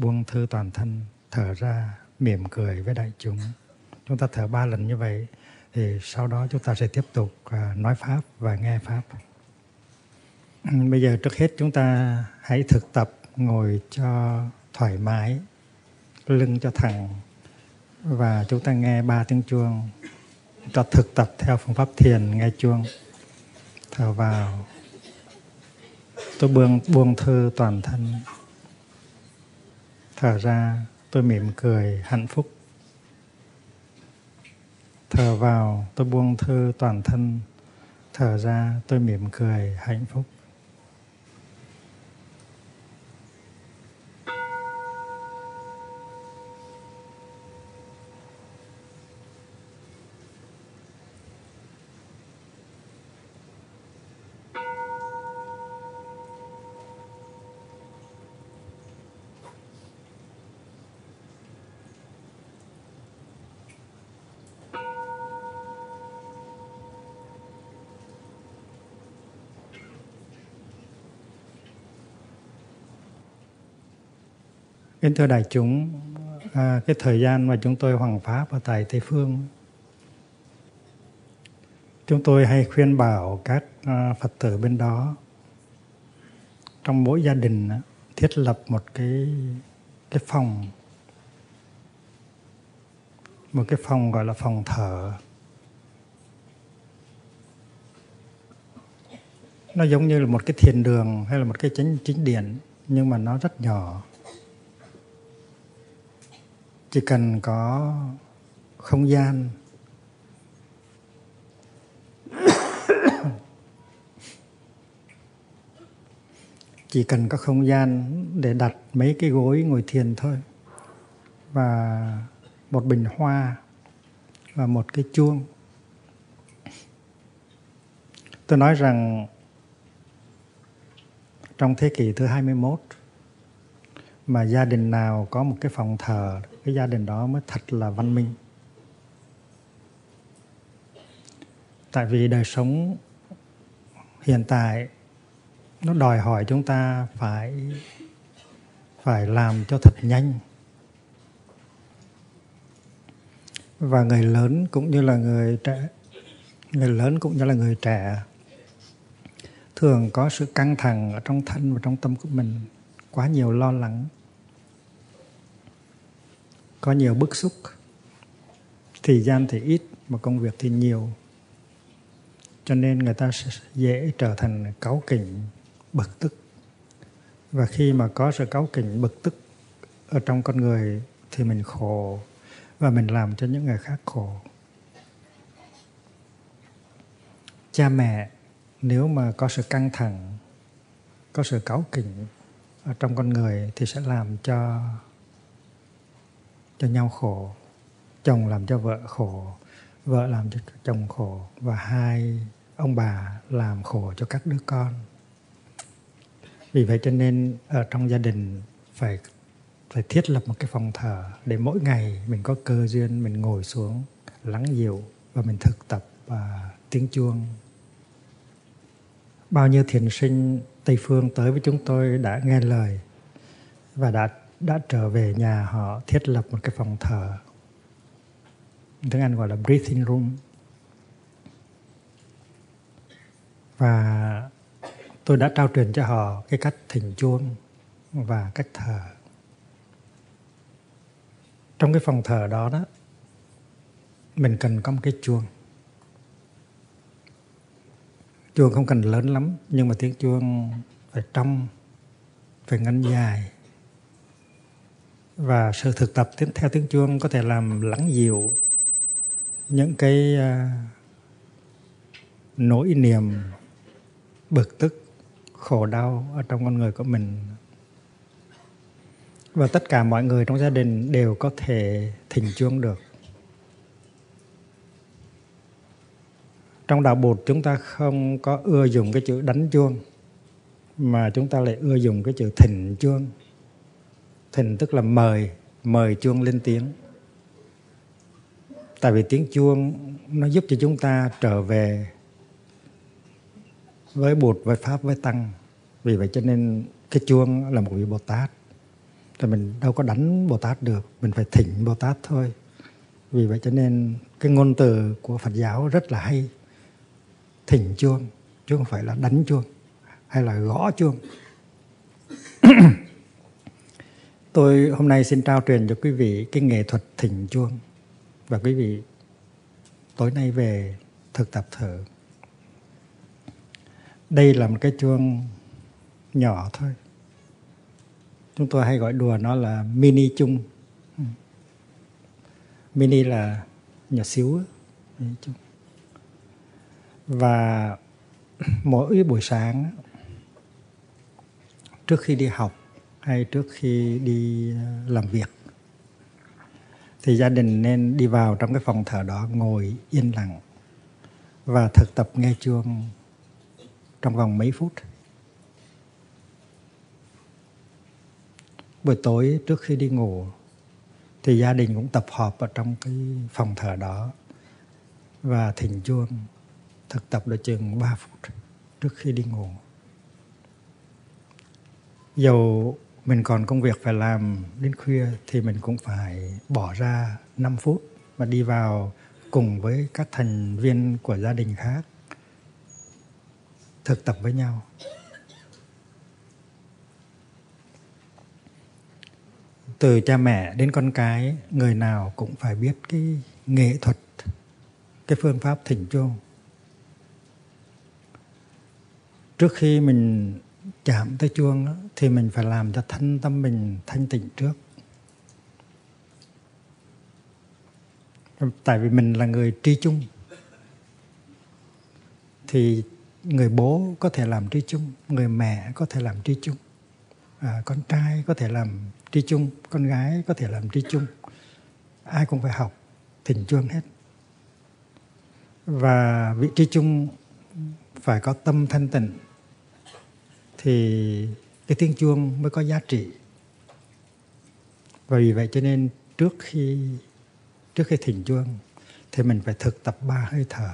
buông thư toàn thân, thở ra, mỉm cười với đại chúng. Chúng ta thở 3 lần như vậy, thì sau đó chúng ta sẽ tiếp tục nói Pháp và nghe Pháp. Bây giờ trước hết chúng ta hãy thực tập ngồi cho thoải mái, lưng cho thẳng, và chúng ta nghe 3 tiếng chuông. Chúng ta thực tập theo phương pháp thiền nghe chuông. Thở vào, tôi buông thư toàn thân. Thở ra, tôi mỉm cười hạnh phúc. Thở vào, tôi buông thư toàn thân. Thở ra, tôi mỉm cười hạnh phúc. Kính thưa đại chúng, cái thời gian mà chúng tôi hoằng pháp ở tại Tây Phương, chúng tôi hay khuyên bảo các Phật tử bên đó, trong mỗi gia đình thiết lập một cái phòng, một cái phòng gọi là phòng thở. Nó giống như là một cái thiền đường hay là một cái chính điện, nhưng mà nó rất nhỏ. Chỉ cần có không gian chỉ cần có không gian để đặt mấy cái gối ngồi thiền thôi, và một bình hoa và một cái chuông. Tôi nói rằng trong thế kỷ thứ 21 mà gia đình nào có một cái phòng thờ, cái gia đình đó mới thật là văn minh. Tại vì đời sống hiện tại nó đòi hỏi chúng ta phải làm cho thật nhanh. Và người lớn cũng như là người trẻ thường có sự căng thẳng ở trong thân và trong tâm của mình, quá nhiều lo lắng, có nhiều bức xúc, thời gian thì ít mà công việc thì nhiều, cho nên người ta sẽ dễ trở thành cáu kỉnh, bực tức. Và khi mà có sự cáu kỉnh, bực tức ở trong con người thì mình khổ, và mình làm cho những người khác khổ. Cha mẹ nếu mà có sự căng thẳng, có sự cáu kỉnh ở trong con người thì sẽ làm cho nhau khổ. Chồng làm cho vợ khổ, vợ làm cho chồng khổ, và hai ông bà làm khổ cho các đứa con. Vì vậy cho nên ở trong gia đình phải thiết lập một cái phòng thờ để mỗi ngày mình có cơ duyên mình ngồi xuống lắng dịu và mình thực tập tiếng chuông. Bao nhiêu thiền sinh Tây Phương tới với chúng tôi đã nghe lời và đã trở về nhà họ thiết lập một cái phòng thờ. Tiếng Anh gọi là breathing room. Và tôi đã trao truyền cho họ cái cách thỉnh chuông và cách thờ. Trong cái phòng thờ đó mình cần có một cái chuông. Chuông không cần lớn lắm, nhưng mà tiếng chuông phải trong, phải ngắn dài. Và sự thực tập theo tiếng chuông có thể làm lắng dịu những cái nỗi niềm bực tức, khổ đau ở trong con người của mình. Và tất cả mọi người trong gia đình đều có thể thỉnh chuông được. Trong đạo Bụt chúng ta không có ưa dùng cái chữ đánh chuông, mà chúng ta lại ưa dùng cái chữ thỉnh chuông. Thỉnh tức là mời chuông lên tiếng. Tại vì tiếng chuông nó giúp cho chúng ta trở về với Bụt, với Pháp, với Tăng. Vì vậy cho nên cái chuông là một vị Bồ Tát. là mình đâu có đánh Bồ Tát được, mình phải thỉnh Bồ Tát thôi. Vì vậy cho nên cái ngôn từ của Phật giáo rất là hay. Thỉnh chuông, chứ không phải là đánh chuông hay là gõ chuông. Tôi hôm nay xin trao truyền cho quý vị cái nghệ thuật thỉnh chuông. Và quý vị tối nay về thực tập thử. Đây là một cái chuông nhỏ thôi. Chúng tôi hay gọi đùa nó là mini chung. Mini là nhỏ xíu. Và mỗi buổi sáng trước khi đi học hay trước khi đi làm việc thì gia đình nên đi vào trong cái phòng thờ đó, ngồi yên lặng và thực tập nghe chuông trong vòng mấy phút. Buổi tối trước khi đi ngủ thì gia đình cũng tập họp ở trong cái phòng thờ đó và thỉnh chuông, thực tập được chừng 3 phút trước khi đi ngủ. Dầu mình còn công việc phải làm đến khuya thì mình cũng phải bỏ ra 5 phút và đi vào cùng với các thành viên của gia đình khác thực tập với nhau. Từ cha mẹ đến con cái, người nào cũng phải biết cái nghệ thuật, cái phương pháp thỉnh chuông. Trước khi mình chạm tới chuông đó, thì mình phải làm cho thân tâm mình thanh tịnh trước. Tại vì mình là người tri chung. Thì người bố có thể làm tri chung, người mẹ có thể làm tri chung, con trai có thể làm tri chung, con gái có thể làm tri chung. Ai cũng phải học thỉnh chuông hết. Và vị tri chung phải có tâm thanh tịnh thì cái tiếng chuông mới có giá trị. Và vì vậy cho nên trước khi thỉnh chuông thì mình phải thực tập 3 hơi thở.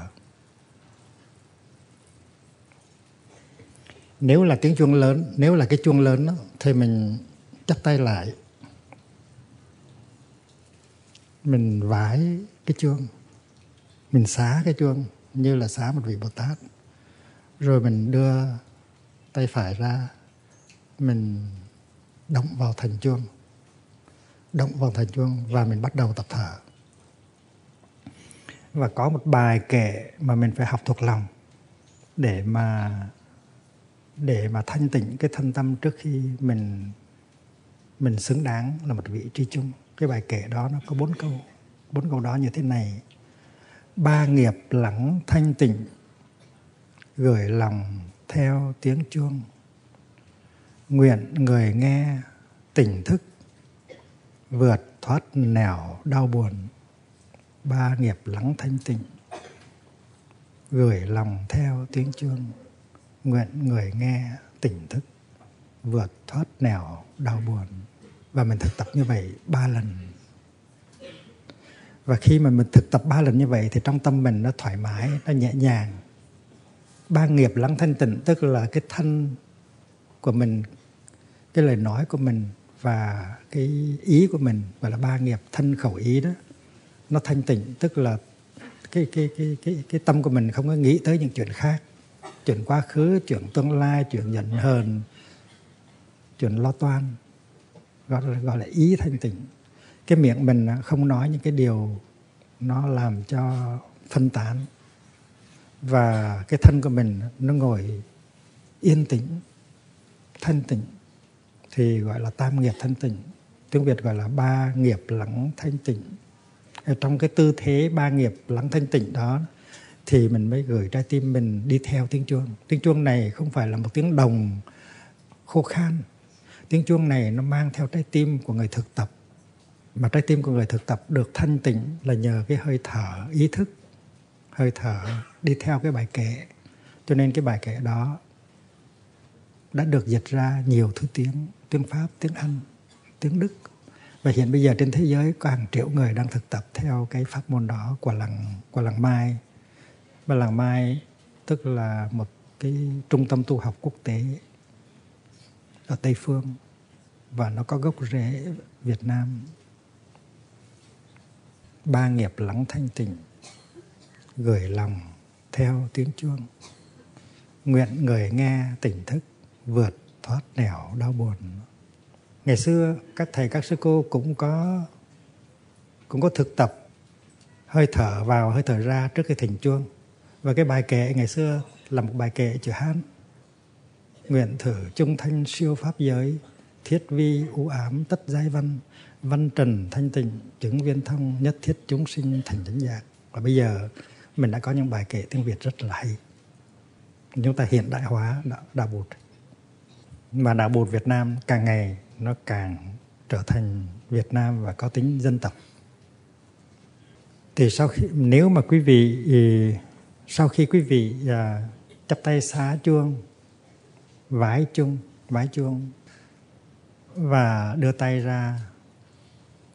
Nếu là tiếng chuông lớn, nếu là cái chuông lớn đó, thì mình chắp tay lại, mình vái cái chuông, mình xá cái chuông như là xá một vị Bồ Tát. Rồi mình đưa tay phải ra, mình động vào thành chuông và mình bắt đầu tập thở. Và có một bài kệ mà mình phải học thuộc lòng để mà thanh tịnh cái thân tâm trước khi mình xứng đáng là một vị tri chung. Cái bài kệ đó nó có 4 câu. 4 câu đó như thế này: ba nghiệp lắng thanh tịnh, gửi lòng theo tiếng chuông, nguyện người nghe tỉnh thức, vượt thoát nẻo đau buồn. Ba nghiệp lắng thanh tịnh, gửi lòng theo tiếng chuông, nguyện người nghe tỉnh thức, vượt thoát nẻo đau buồn. Và mình thực tập như vậy 3 lần. Và khi mà mình thực tập 3 lần như vậy thì trong tâm mình nó thoải mái, nó nhẹ nhàng. Ba nghiệp lắng thanh tịnh tức là cái thân của mình, cái lời nói của mình và cái ý của mình, gọi là ba nghiệp thân khẩu ý đó. Nó thanh tịnh tức là cái tâm của mình không có nghĩ tới những chuyện khác, chuyện quá khứ, chuyện tương lai, chuyện giận hờn, chuyện lo toan, gọi là ý thanh tịnh. Cái miệng mình không nói những cái điều nó làm cho phân tán. Và cái thân của mình nó ngồi yên tĩnh, thanh tịnh, thì gọi là tam nghiệp thanh tịnh. Tiếng Việt gọi là ba nghiệp lắng thanh tịnh. Trong cái tư thế ba nghiệp lắng thanh tịnh đó thì mình mới gửi trái tim mình đi theo tiếng chuông. Tiếng chuông này không phải là một tiếng đồng khô khan. Tiếng chuông này nó mang theo trái tim của người thực tập. Mà trái tim của người thực tập được thanh tịnh là nhờ cái hơi thở ý thức, hơi thở đi theo cái bài kệ. Cho nên cái bài kệ đó đã được dịch ra nhiều thứ tiếng, tiếng Pháp, tiếng Anh, tiếng Đức. Và hiện bây giờ trên thế giới có hàng triệu người đang thực tập theo cái pháp môn đó của làng Mai. Và làng Mai tức là một cái trung tâm tu học quốc tế ở Tây Phương. và nó có gốc rễ Việt Nam. Ba nghiệp lắng thanh tịnh, gửi lòng theo tiếng chuông, nguyện người nghe tỉnh thức, vượt thoát nẻo đau buồn. Ngày xưa các thầy các sư cô cũng có thực tập hơi thở vào hơi thở ra trước khi thỉnh chuông. Và cái bài kệ ngày xưa là một bài kệ chữ Hán: nguyện thử trung thanh siêu pháp giới, thiết vi u ám tất giai văn, văn trần thanh tịnh chứng viên thông, nhất thiết chúng sinh thành chánh giác. Và bây giờ mình đã có những bài kệ tiếng Việt rất là hay. Chúng ta hiện đại hóa đạo Bụt, mà đạo Bụt Việt Nam càng ngày nó càng trở thành Việt Nam và có tính dân tộc. Thì sau khi quý vị chắp tay xá chuông, vái chuông và đưa tay ra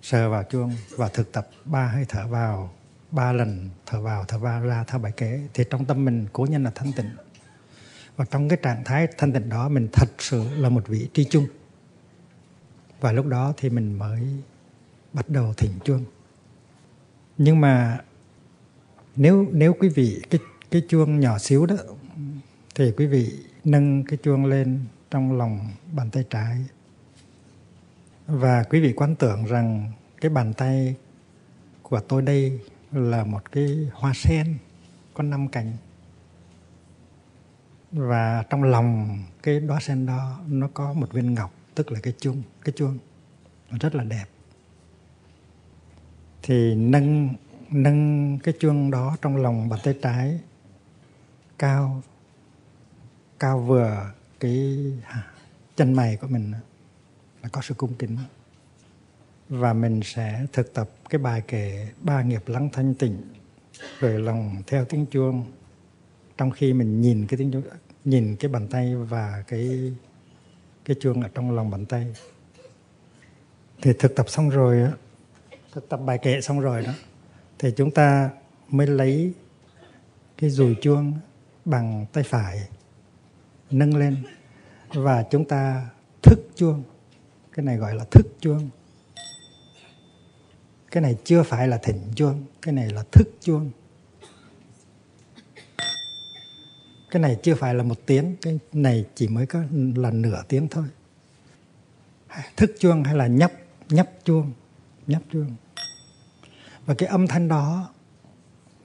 sờ vào chuông và thực tập 3 hơi thở vào, 3 lần thở vào ra theo bài kệ, thì trong tâm mình cố nhân là thanh tịnh. Và trong cái trạng thái thanh tịnh đó, mình thật sự là một vị tri chung. Và lúc đó thì mình mới bắt đầu thỉnh chuông. Nhưng mà nếu quý vị cái chuông nhỏ xíu đó, thì quý vị nâng cái chuông lên trong lòng bàn tay trái, và quý vị quán tưởng rằng cái bàn tay của tôi đây là một cái hoa sen có 5 cành. Và trong lòng cái đóa sen đó nó có một viên ngọc, tức là cái chuông rất là đẹp. Thì nâng cái chuông đó trong lòng bàn tay trái cao vừa cái chân mày của mình, là có sự cung kính. Và mình sẽ thực tập cái bài kệ ba nghiệp lắng thanh tịnh, rồi lòng theo tiếng chuông, trong khi mình nhìn cái tiếng chuông, nhìn cái bàn tay và cái chuông ở trong lòng bàn tay. Thì thực tập xong rồi á, thực tập bài kệ xong rồi đó, thì chúng ta mới lấy cái dùi chuông bằng tay phải nâng lên và chúng ta thức chuông. Cái này gọi là thức chuông. Cái này chưa phải là thỉnh chuông, cái này là thức chuông. Cái này chưa phải là 1 tiếng, cái này chỉ mới có là nửa tiếng thôi. Thức chuông hay là nhấp chuông. Và cái âm thanh đó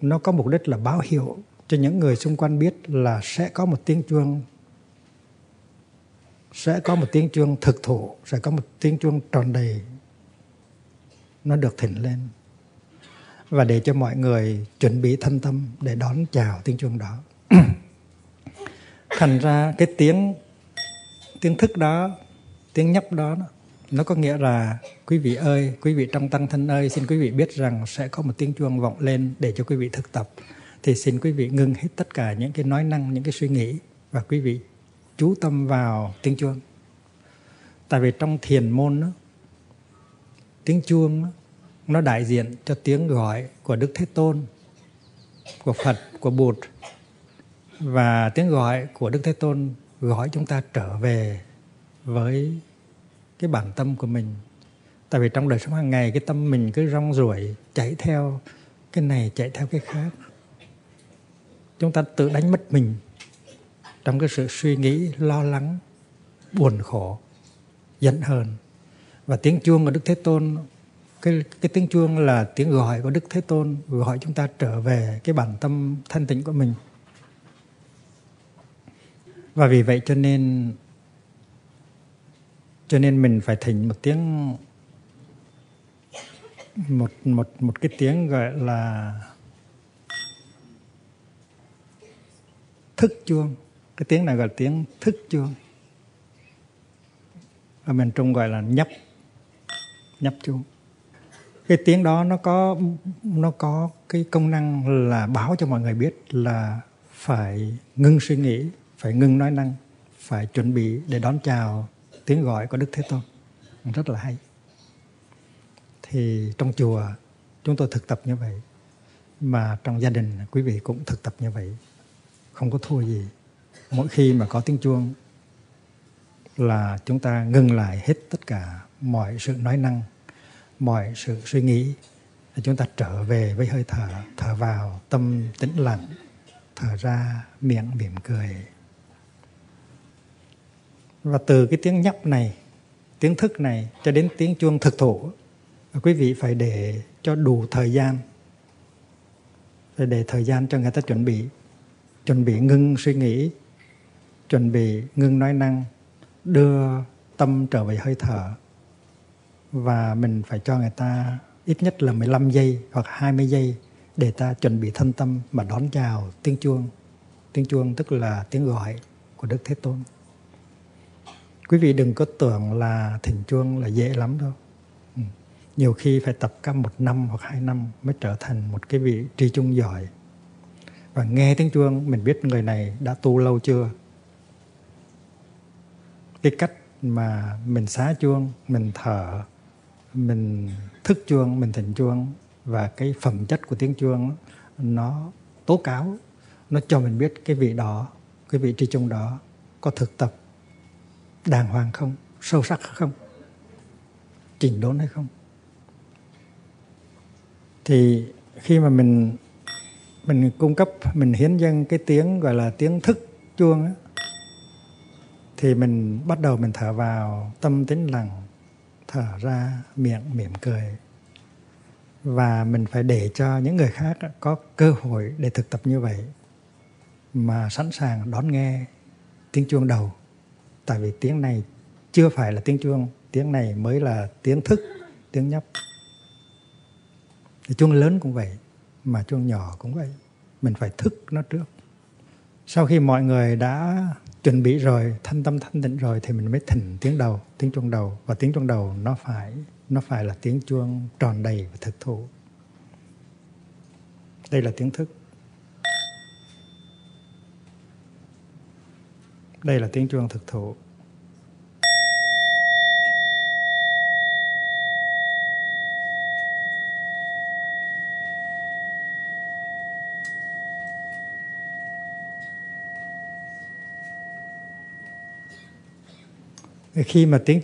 nó có mục đích là báo hiệu cho những người xung quanh biết là sẽ có một tiếng chuông. Sẽ có một tiếng chuông thực thụ, sẽ có một tiếng chuông tròn đầy. Nó được thỉnh lên. Và để cho mọi người chuẩn bị thân tâm để đón chào tiếng chuông đó. Thành ra cái tiếng thức đó, tiếng nhấp đó, nó có nghĩa là: quý vị ơi, quý vị trong tăng thân ơi, xin quý vị biết rằng sẽ có một tiếng chuông vọng lên để cho quý vị thực tập. Thì xin quý vị ngưng hết tất cả những cái nói năng, những cái suy nghĩ, và quý vị chú tâm vào tiếng chuông. Tại vì trong thiền môn đó, tiếng chuông đó, nó đại diện cho tiếng gọi của Đức Thế Tôn, của Phật, của Bụt. Và tiếng gọi của Đức Thế Tôn gọi chúng ta trở về với cái bản tâm của mình. Tại vì trong đời sống hàng ngày, cái tâm mình cứ rong ruổi, chạy theo cái này, chạy theo cái khác. Chúng ta tự đánh mất mình trong cái sự suy nghĩ, lo lắng, buồn khổ, giận hờn. Và tiếng chuông của Đức Thế Tôn, cái tiếng chuông là tiếng gọi của Đức Thế Tôn gọi chúng ta trở về cái bản tâm thanh tịnh của mình. Và vì vậy cho nên mình phải thỉnh một tiếng, một cái tiếng gọi là thức chuông. Cái tiếng này gọi là tiếng thức chuông. Ở miền Trung gọi là nhấp chuông. Cái tiếng đó nó có cái công năng là báo cho mọi người biết là phải ngưng suy nghĩ, phải ngưng nói năng, phải chuẩn bị để đón chào tiếng gọi của Đức Thế Tôn. Rất là hay. Thì trong chùa chúng tôi thực tập như vậy, mà trong gia đình quý vị cũng thực tập như vậy, không có thua gì. Mỗi khi mà có tiếng chuông là chúng ta ngừng lại hết tất cả mọi sự nói năng, mọi sự suy nghĩ. Chúng ta trở về với hơi thở, thở vào tâm tĩnh lặng, thở ra miệng mỉm cười. Và từ cái tiếng nhấp này, tiếng thức này cho đến tiếng chuông thực thụ, quý vị phải để cho đủ thời gian, phải để thời gian cho người ta chuẩn bị ngưng suy nghĩ, chuẩn bị ngưng nói năng, đưa tâm trở về hơi thở. Và mình phải cho người ta ít nhất là 15 giây hoặc 20 giây để ta chuẩn bị thân tâm mà đón chào tiếng chuông. Tiếng chuông tức là tiếng gọi của Đức Thế Tôn. Quý vị đừng có tưởng là thỉnh chuông là dễ lắm đâu. Nhiều khi phải tập cả 1 năm hoặc 2 năm mới trở thành một cái vị tri chung giỏi. Và nghe tiếng chuông mình biết người này đã tu lâu chưa. Cái cách mà mình xá chuông, mình thở, mình thức chuông, mình thỉnh chuông và cái phẩm chất của tiếng chuông nó tố cáo, nó cho mình biết cái vị đó, cái vị tri chung đó có thực tập đàng hoàng không, sâu sắc không, chỉnh đốn hay không. Thì khi mà mình cung cấp, mình hiến dâng cái tiếng gọi là tiếng thức chuông á, thì mình bắt đầu mình thở vào tâm tĩnh lặng, thở ra miệng mỉm cười. Và mình phải để cho những người khác có cơ hội để thực tập như vậy mà sẵn sàng đón nghe tiếng chuông đầu. Tại vì tiếng này chưa phải là tiếng chuông, tiếng này mới là tiếng thức, tiếng nhấp. Thì chuông lớn cũng vậy, mà chuông nhỏ cũng vậy. Mình phải thức nó trước. Sau khi mọi người đã chuẩn bị rồi, thanh tâm thanh tịnh rồi thì mình mới thỉnh tiếng đầu, tiếng chuông đầu. Và tiếng chuông đầu nó phải là tiếng chuông tròn đầy và thực thụ. Đây là tiếng thức. Đây là tiếng chuông thực thụ. Khi mà tiếng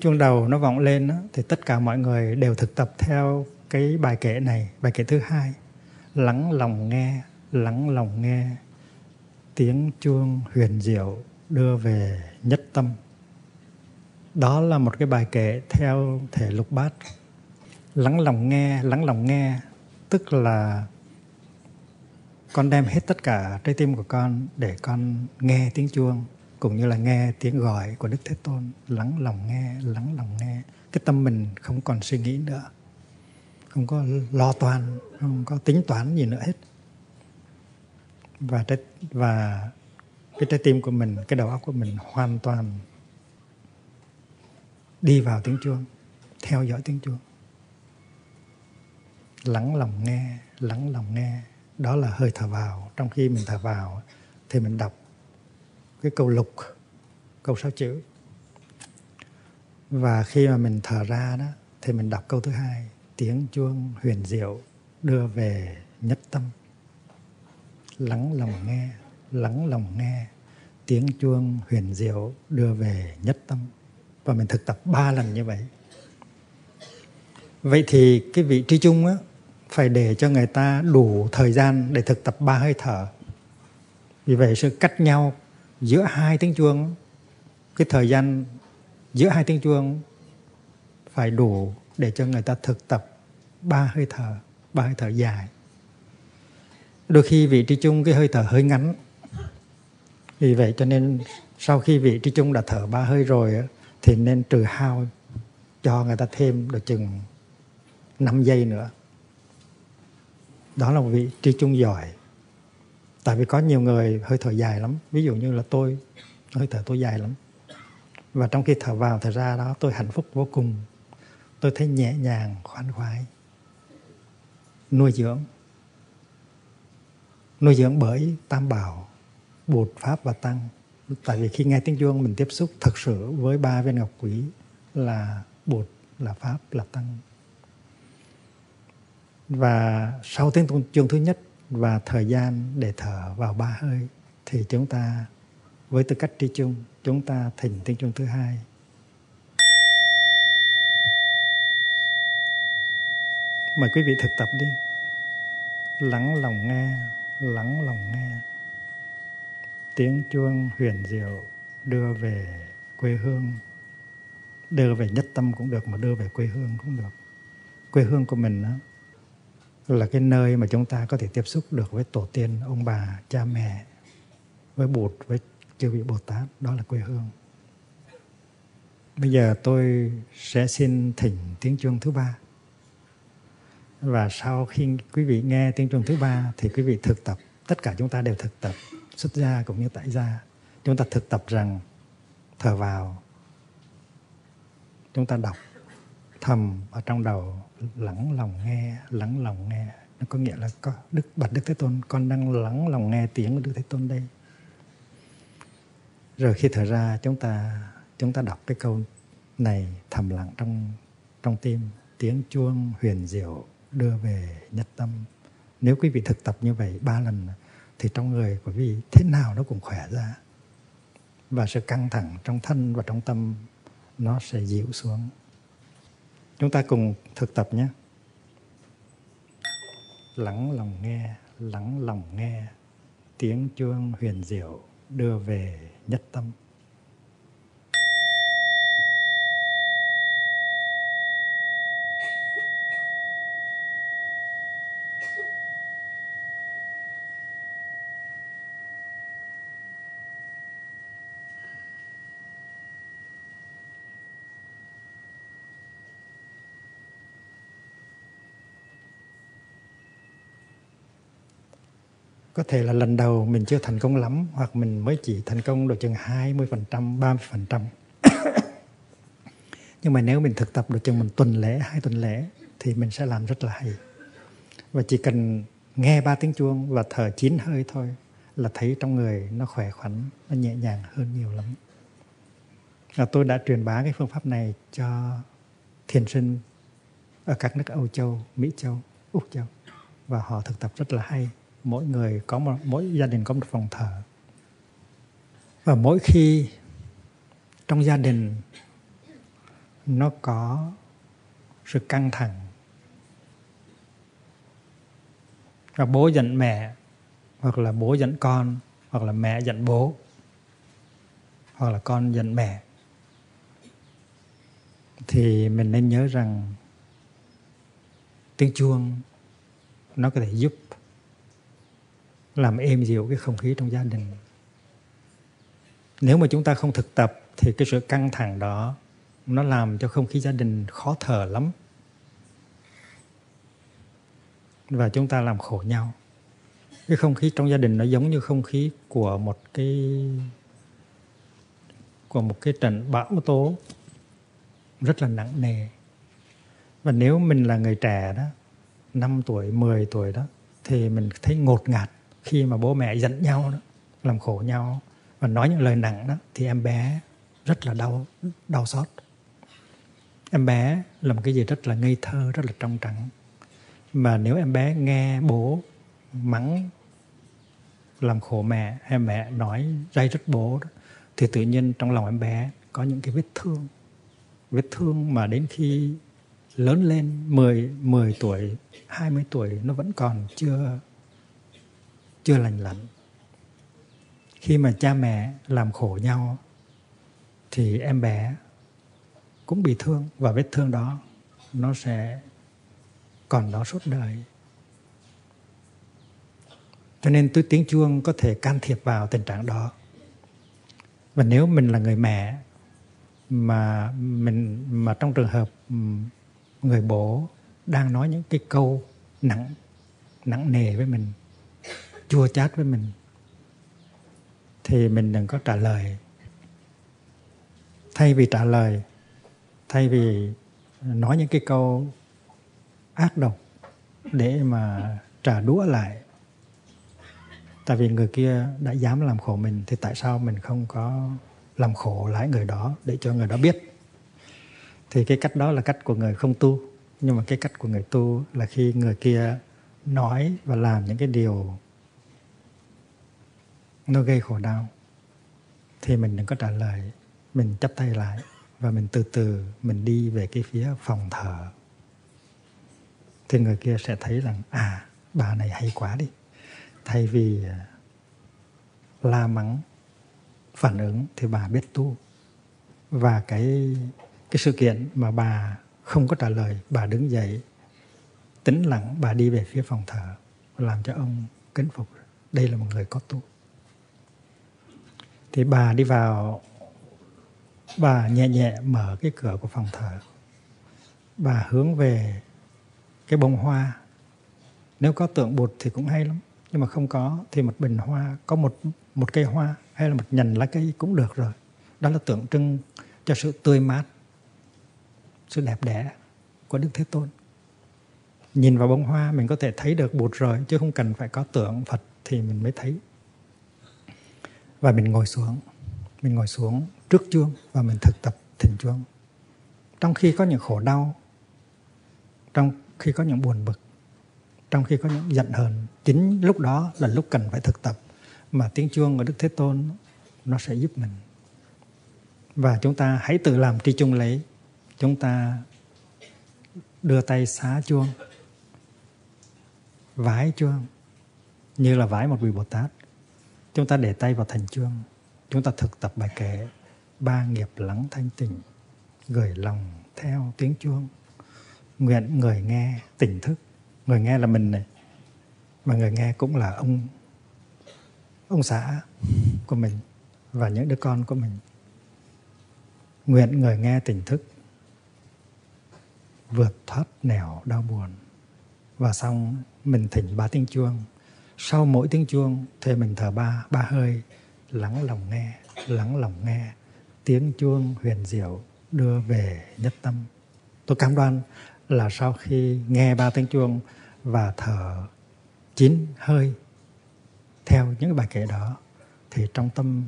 chuông đầu nó vọng lên đó, thì tất cả mọi người đều thực tập theo cái bài kệ này, bài kệ thứ 2. Lắng lòng nghe, tiếng chuông huyền diệu đưa về nhất tâm. Đó là một cái bài kệ theo thể Lục Bát. Lắng lòng nghe, tức là con đem hết tất cả trái tim của con để con nghe tiếng chuông, cũng như là nghe tiếng gọi của Đức Thế Tôn. Lắng lòng nghe. Cái tâm mình không còn suy nghĩ nữa, không có lo toan, không có tính toán gì nữa hết. Và cái trái tim của mình, cái đầu óc của mình hoàn toàn đi vào tiếng chuông, theo dõi tiếng chuông. Lắng lòng nghe, đó là hơi thở vào. Trong khi mình thở vào thì mình đọc cái câu lục, câu 6 chữ. Và khi mà mình thở ra đó thì mình đọc câu thứ 2, tiếng chuông huyền diệu đưa về nhất tâm. Lắng lòng nghe, tiếng chuông huyền diệu đưa về nhất tâm. Và mình thực tập 3 lần như vậy. Vậy thì cái vị trí chung á, phải để cho người ta đủ thời gian để thực tập 3 hơi thở. Vì vậy sự cách nhau giữa 2 tiếng chuông, cái thời gian giữa 2 tiếng chuông phải đủ để cho người ta thực tập 3 hơi thở, 3 hơi thở dài. Đôi khi vị trí chung cái hơi thở hơi ngắn. Vì vậy cho nên sau khi vị trí chung đã thở 3 hơi rồi thì nên trừ hao cho người ta thêm được chừng 5 giây nữa. Đó là một vị trí chung giỏi. Tại vì có nhiều người hơi thở dài lắm. Ví dụ như là tôi, hơi thở tôi dài lắm. Và trong khi thở vào thở ra đó tôi hạnh phúc vô cùng. Tôi thấy nhẹ nhàng, khoan khoái. Nuôi dưỡng bởi Tam Bảo, Bụt, Pháp và Tăng. Tại vì khi nghe tiếng chuông mình tiếp xúc thực sự với 3 viên ngọc quý là Bụt, là Pháp, là Tăng. Và sau tiếng chuông thứ nhất và thời gian để thở vào 3 hơi thì chúng ta Với tư cách trí chung, chúng ta thỉnh tiếng chuông thứ hai. Mời quý vị thực tập đi. Lắng lòng nghe, lắng lòng nghe. Tiếng chuông huyền diệu đưa về quê hương. Đưa về nhất tâm cũng được, mà đưa về quê hương cũng được. Quê hương của mình đó là cái nơi mà chúng ta có thể tiếp xúc được với tổ tiên, ông bà, cha mẹ, với Bụt, với chư vị Bồ Tát. Đó là quê hương. Bây giờ tôi sẽ xin thỉnh tiếng chuông thứ ba. Và sau khi quý vị nghe tiếng chuông thứ ba thì quý vị thực tập. Tất cả chúng ta đều thực tập, xuất gia cũng như tại gia. Chúng ta thực tập rằng thở vào, chúng ta đọc thầm ở trong đầu, lắng lòng nghe, nó có nghĩa là có bạch Đức Thế Tôn, con đang lắng lòng nghe tiếng của Đức Thế Tôn đây. Rồi khi thở ra chúng ta đọc cái câu này thầm lặng trong tim, tiếng chuông huyền diệu đưa về nhất tâm. Nếu quý vị thực tập như vậy 3 lần thì trong người của quý vị thế nào nó cũng khỏe ra, và sự căng thẳng trong thân và trong tâm nó sẽ dịu xuống. Chúng ta cùng thực tập nhé. Lắng lòng nghe, tiếng chuông huyền diệu đưa về nhất tâm. Có thể là lần đầu mình chưa thành công lắm, hoặc mình mới chỉ thành công được chừng 20%, 30%. Nhưng mà nếu mình thực tập được chừng 1 tuần lễ, 2 tuần lễ thì mình sẽ làm rất là hay. Và chỉ cần nghe 3 tiếng chuông và thở 9 hơi thôi là thấy trong người nó khỏe khoắn, nó nhẹ nhàng hơn nhiều lắm. Và tôi đã truyền bá cái phương pháp này cho thiền sinh ở các nước Âu Châu, Mỹ Châu, Úc Châu, và họ thực tập rất là hay. Mỗi gia đình có một phòng thờ. Và mỗi khi trong gia đình nó có sự căng thẳng, và bố giận mẹ, hoặc là bố giận con, hoặc là mẹ giận bố, hoặc là con giận mẹ, thì mình nên nhớ rằng tiếng chuông nó có thể giúp làm êm dịu cái không khí trong gia đình. Nếu mà chúng ta không thực tập thì cái sự căng thẳng đó nó làm cho không khí gia đình khó thở lắm, và chúng ta làm khổ nhau. Cái không khí trong gia đình nó giống như không khí của một cái trận bão tố rất là nặng nề. Và nếu mình là người trẻ đó, 5 tuổi, 10 tuổi đó, thì mình thấy ngột ngạt khi mà bố mẹ giận nhau đó, làm khổ nhau và nói những lời nặng đó, thì em bé rất là đau xót. Em bé là một cái gì rất là ngây thơ, rất là trong trắng. Mà nếu em bé nghe bố mắng làm khổ mẹ, hay mẹ nói ray rứt bố đó, thì tự nhiên trong lòng em bé có những cái vết thương mà đến khi lớn lên 10 tuổi, 20 tuổi nó vẫn còn chưa lành lặn. Khi mà cha mẹ làm khổ nhau thì em bé cũng bị thương, và vết thương đó nó sẽ còn đó suốt đời. Cho nên tiếng chuông có thể can thiệp vào tình trạng đó. Và nếu mình là người mẹ mà trong trường hợp người bố đang nói những cái câu nặng nề với mình, chua chát với mình, thì mình đừng có trả lời. Thay vì trả lời, thay vì nói những cái câu ác độc để mà trả đũa lại, tại vì người kia đã dám làm khổ mình thì tại sao mình không có làm khổ lại người đó để cho người đó biết. Thì cái cách đó là cách của người không tu. Nhưng mà cái cách của người tu là khi người kia nói và làm những cái điều nó gây khổ đau, thì mình đừng có trả lời, mình chắp tay lại và mình từ từ mình đi về cái phía phòng thờ. Thì người kia sẽ thấy rằng à, bà này hay quá đi. Thay vì la mắng, phản ứng thì bà biết tu. Và cái sự kiện mà bà không có trả lời, bà đứng dậy, tĩnh lặng, bà đi về phía phòng thờ, làm cho ông kính phục. Đây là một người có tu. Thì bà đi vào, bà nhẹ nhẹ mở cái cửa của phòng thờ. Bà hướng về cái bông hoa. Nếu có tượng Bụt thì cũng hay lắm. Nhưng mà không có thì một bình hoa, có một cây hoa hay là một nhành lá cây cũng được rồi. Đó là tượng trưng cho sự tươi mát, sự đẹp đẽ của Đức Thế Tôn. Nhìn vào bông hoa mình có thể thấy được Bụt rồi, chứ không cần phải có tượng Phật thì mình mới thấy. Và mình ngồi xuống trước chuông và mình thực tập thỉnh chuông. Trong khi có những khổ đau, trong khi có những buồn bực, trong khi có những giận hờn, chính lúc đó là lúc cần phải thực tập. Mà tiếng chuông của Đức Thế Tôn nó sẽ giúp mình. Và chúng ta hãy tự làm tri chung lấy. Chúng ta đưa tay xá chuông, vái chuông, như là vái một vị Bồ Tát. Chúng ta để tay vào thành chuông. Chúng ta thực tập bài kệ ba nghiệp lắng thanh tịnh, gửi lòng theo tiếng chuông, nguyện người nghe tỉnh thức. Người nghe là mình này, mà người nghe cũng là ông xã của mình và những đứa con của mình. Nguyện người nghe tỉnh thức, vượt thoát nẻo đau buồn. Và xong mình thỉnh 3 tiếng chuông. Sau mỗi tiếng chuông thì mình thở ba hơi, lắng lòng nghe. Tiếng chuông huyền diệu đưa về nhất tâm. Tôi cam đoan là sau khi nghe 3 tiếng chuông và thở 9 hơi theo những bài kệ đó, thì trong tâm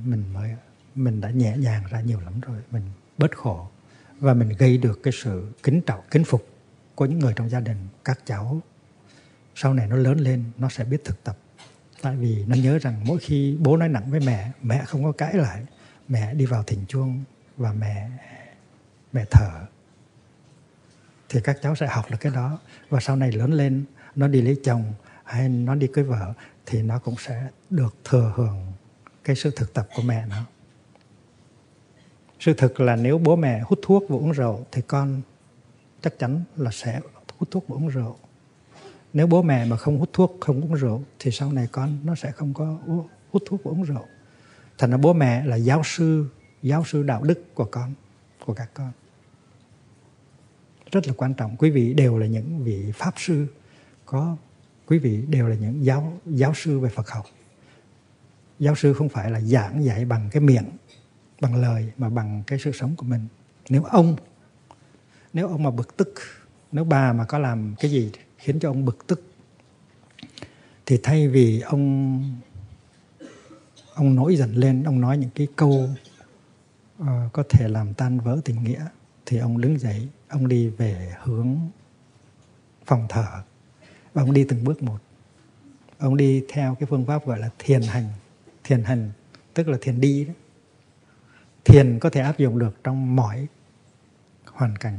mình đã nhẹ nhàng ra nhiều lắm rồi. Mình bớt khổ và mình gây được cái sự kính trọng, kính phục của những người trong gia đình. Các cháu sau này nó lớn lên nó sẽ biết thực tập, tại vì nó nhớ rằng mỗi khi bố nói nặng với mẹ, mẹ không có cãi lại, mẹ đi vào thỉnh chuông và mẹ thở. Thì các cháu sẽ học được cái đó, và sau này lớn lên nó đi lấy chồng hay nó đi cưới vợ thì nó cũng sẽ được thừa hưởng cái sự thực tập của mẹ nó. Sự thực là nếu bố mẹ hút thuốc và uống rượu thì con chắc chắn là sẽ hút thuốc và uống rượu. Nếu bố mẹ mà không hút thuốc, không uống rượu thì sau này con nó sẽ không có hút thuốc và uống rượu. Thành ra bố mẹ là giáo sư đạo đức của con, của các con. Rất là quan trọng. Quý vị đều là những vị pháp sư, quý vị đều là những giáo sư về Phật học. Giáo sư không phải là giảng dạy bằng cái miệng, bằng lời, mà bằng cái sự sống của mình. Nếu ông mà bực tức, nếu bà mà có làm cái gì khiến cho ông bực tức, thì thay vì ông nổi giận lên, ông nói những cái câu có thể làm tan vỡ tình nghĩa, thì ông đứng dậy, ông đi về hướng phòng thờ. Và ông đi từng bước một. Ông đi theo cái phương pháp gọi là thiền hành. Thiền hành tức là thiền đi đó. Thiền có thể áp dụng được trong mọi hoàn cảnh.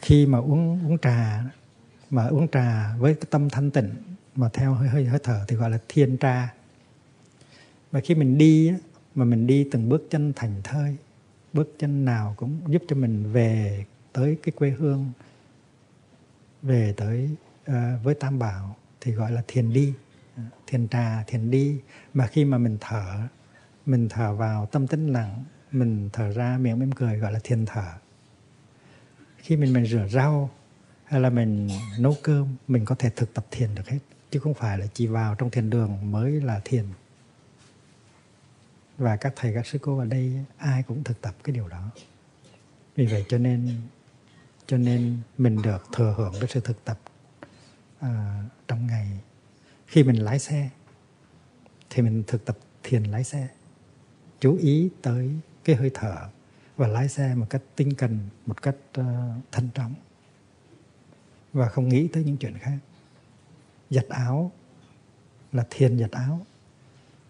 Khi mà uống trà với cái tâm thanh tịnh mà theo hơi thở thì gọi là thiền trà. Và khi mình đi mà mình đi từng bước chân thành thơi, bước chân nào cũng giúp cho mình về tới cái quê hương, về tới với Tam Bảo thì gọi là thiền đi, thiền trà, thiền đi. Mà khi mà mình thở vào tâm tĩnh lặng, mình thở ra miệng mỉm cười gọi là thiền thở. Khi mình rửa rau hay là mình nấu cơm, mình có thể thực tập thiền được hết, chứ không phải là chỉ vào trong thiền đường mới là thiền. Và các thầy, các sư cô ở đây ai cũng thực tập cái điều đó. Vì vậy cho nên mình được thừa hưởng cái sự thực tập trong ngày. Khi mình lái xe thì mình thực tập thiền lái xe, chú ý tới cái hơi thở và lái xe một cách tinh cần, một cách thận trọng, và không nghĩ tới những chuyện khác. Giặt áo là thiền giặt áo,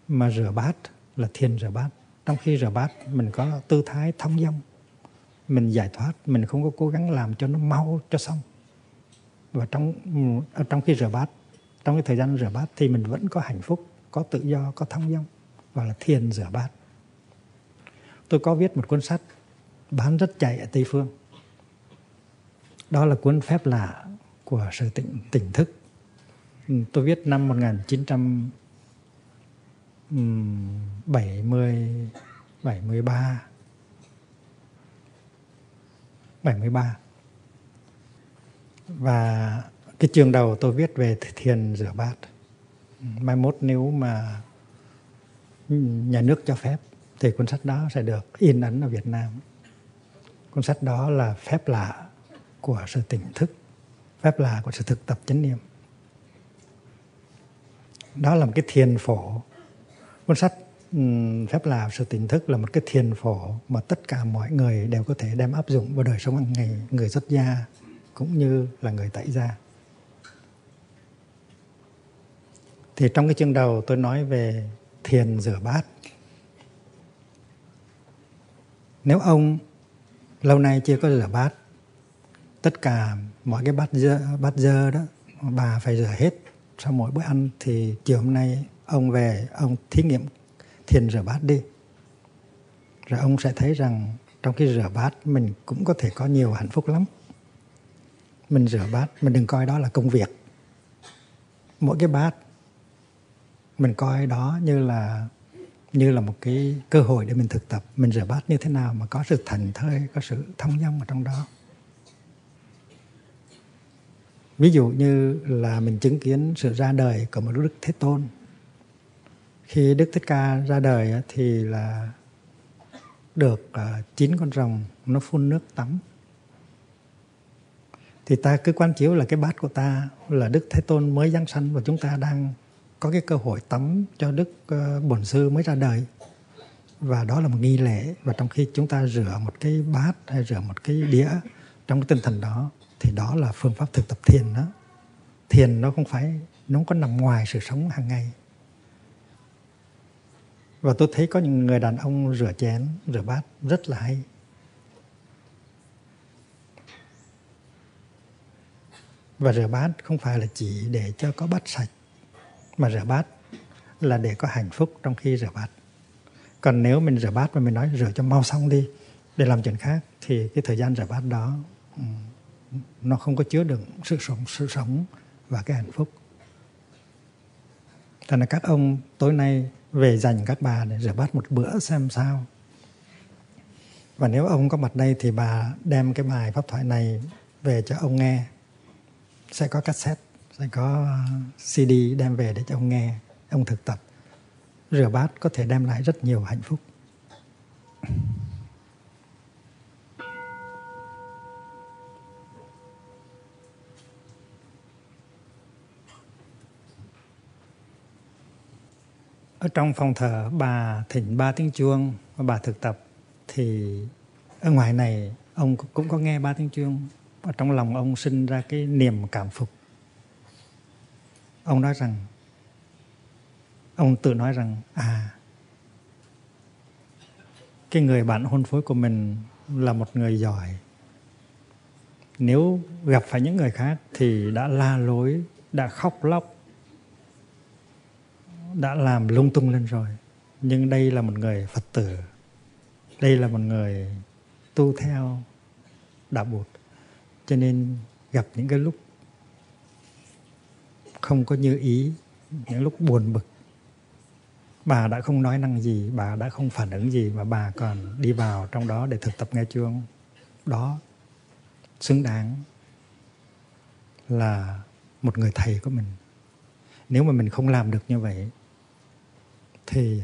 mà rửa bát là thiền rửa bát. Trong khi rửa bát mình có tư thái thông dong, mình giải thoát, mình không có cố gắng làm cho nó mau cho xong. Và trong khi rửa bát, trong cái thời gian rửa bát thì mình vẫn có hạnh phúc, có tự do, có thông dong, gọi là thiền rửa bát. Tôi có viết một cuốn sách bán rất chạy ở Tây Phương. Đó là cuốn Phép Lạ của sự tỉnh thức. Tôi viết năm 1973. Và cái chương đầu tôi viết về thiền rửa bát. Mai mốt nếu mà nhà nước cho phép thì cuốn sách đó sẽ được in ấn ở Việt Nam. Cuốn sách đó là Phép Lạ của sự tỉnh thức, Phép Lạ của sự thực tập chánh niệm. Đó là một cái thiền phổ. Cuốn sách Phép Lạ sự tỉnh thức là một cái thiền phổ mà tất cả mọi người đều có thể đem áp dụng vào đời sống hàng ngày, người xuất gia cũng như là người tại gia. Thì trong cái chương đầu tôi nói về thiền rửa bát. Nếu ông lâu nay chưa có rửa bát, tất cả mọi cái bát dơ đó bà phải rửa hết sau mỗi bữa ăn, thì chiều hôm nay ông về ông thí nghiệm thiền rửa bát đi. Rồi ông sẽ thấy rằng trong khi rửa bát mình cũng có thể có nhiều hạnh phúc lắm. Mình rửa bát, mình đừng coi đó là công việc. Mỗi cái bát mình coi đó như là một cái cơ hội để mình thực tập. Mình rửa bát như thế nào mà có sự thành thơi, có sự thông dong ở trong đó. Ví dụ như là mình chứng kiến sự ra đời của một Đức Thế Tôn. Khi Đức Thích Ca ra đời thì là được 9 con rồng nó phun nước tắm. Thì ta cứ quán chiếu là cái bát của ta là Đức Thế Tôn mới giáng sanh, và chúng ta đang có cái cơ hội tắm cho Đức Bổn Sư mới ra đời. Và đó là một nghi lễ. Và trong khi chúng ta rửa một cái bát hay rửa một cái đĩa trong cái tinh thần đó, thì đó là phương pháp thực tập thiền đó. Thiền nó không phải, nó không có nằm ngoài sự sống hàng ngày. Và tôi thấy có những người đàn ông rửa chén, rửa bát rất là hay. Và rửa bát không phải là chỉ để cho có bát sạch, mà rửa bát là để có hạnh phúc trong khi rửa bát. Còn nếu mình rửa bát mà mình nói rửa cho mau xong đi để làm chuyện khác, thì cái thời gian rửa bát đó nó không có chứa đựng sự sống và cái hạnh phúc. Thành ra các ông tối nay về dành các bà để rửa bát một bữa xem sao. Và nếu ông có mặt đây thì bà đem cái bài pháp thoại này về cho ông nghe. Sẽ có cassette, sẽ có CD đem về để cho ông nghe, ông thực tập. Rửa bát có thể đem lại rất nhiều hạnh phúc. Ở trong phòng thờ bà thỉnh 3 tiếng chuông và bà thực tập, thì ở ngoài này ông cũng có nghe 3 tiếng chuông. Và trong lòng ông sinh ra cái niềm cảm phục. Ông nói rằng, ông tự nói rằng, cái người bạn hôn phối của mình là một người giỏi. Nếu gặp phải những người khác thì đã la lối, đã khóc lóc, đã làm lung tung lên rồi. Nhưng đây là một người Phật tử, đây là một người tu theo Đạo Bụt. Cho nên gặp những cái lúc không có như ý, những lúc buồn bực, bà đã không nói năng gì, bà đã không phản ứng gì, mà bà còn đi vào trong đó để thực tập nghe chuông. Đó xứng đáng là một người thầy của mình. Nếu mà mình không làm được như vậy thì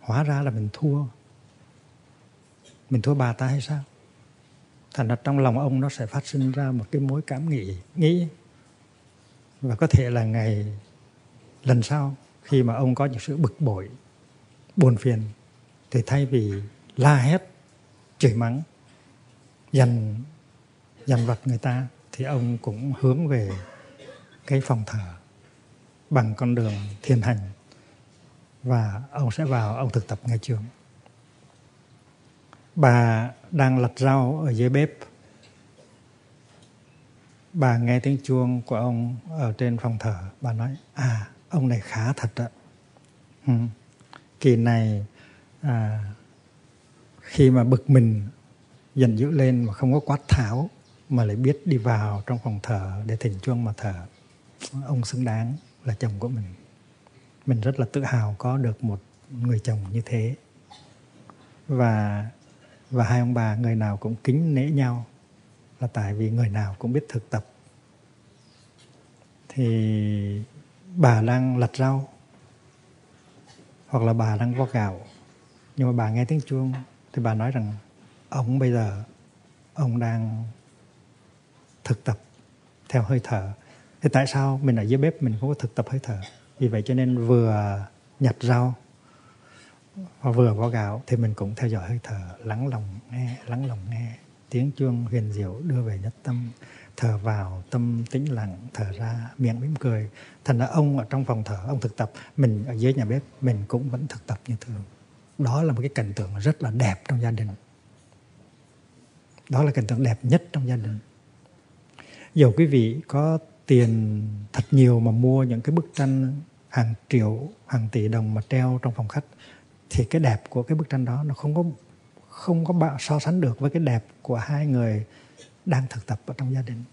hóa ra là mình thua bà ta hay sao? Thành ra trong lòng ông nó sẽ phát sinh ra một cái mối cảm nghĩ. Và có thể là lần sau khi mà ông có những sự bực bội, buồn phiền, thì thay vì la hét, chửi mắng, dằn vặt người ta, thì ông cũng hướng về cái phòng thờ bằng con đường thiền hành. và ông sẽ vào ông thực tập nghe trường. Bà đang lặt rau ở dưới bếp. Bà nghe tiếng chuông của ông ở trên phòng thờ. Bà nói, ông này khá thật ạ. Kỳ này khi mà bực mình, giận dữ lên mà không có quát tháo, mà lại biết đi vào trong phòng thờ để thỉnh chuông mà thờ. Ông xứng đáng là chồng của mình. Mình rất là tự hào có được một người chồng như thế. Và hai ông bà người nào cũng kính nể nhau, là tại vì người nào cũng biết thực tập. Thì bà đang lặt rau hoặc là bà đang vo gạo, nhưng mà bà nghe tiếng chuông thì bà nói rằng ông bây giờ ông đang thực tập theo hơi thở. Thì tại sao mình ở dưới bếp mình không có thực tập hơi thở? Vì vậy cho nên vừa nhặt rau và vừa vo gạo thì mình cũng theo dõi hơi thở, lắng lòng nghe tiếng chuông huyền diệu đưa về nhất tâm, thở vào tâm tĩnh lặng, thở ra miệng mỉm cười. Thành ra ông ở trong phòng thờ ông thực tập, mình ở dưới nhà bếp mình cũng vẫn thực tập như thường. Đó là một cái cảnh tượng rất là đẹp trong gia đình. Đó là cảnh tượng đẹp nhất trong gia đình. Dù quý vị có tiền thật nhiều mà mua những cái bức tranh hàng triệu, hàng tỷ đồng mà treo trong phòng khách, thì cái đẹp của cái bức tranh đó nó không có so sánh được với cái đẹp của hai người đang thực tập ở trong gia đình.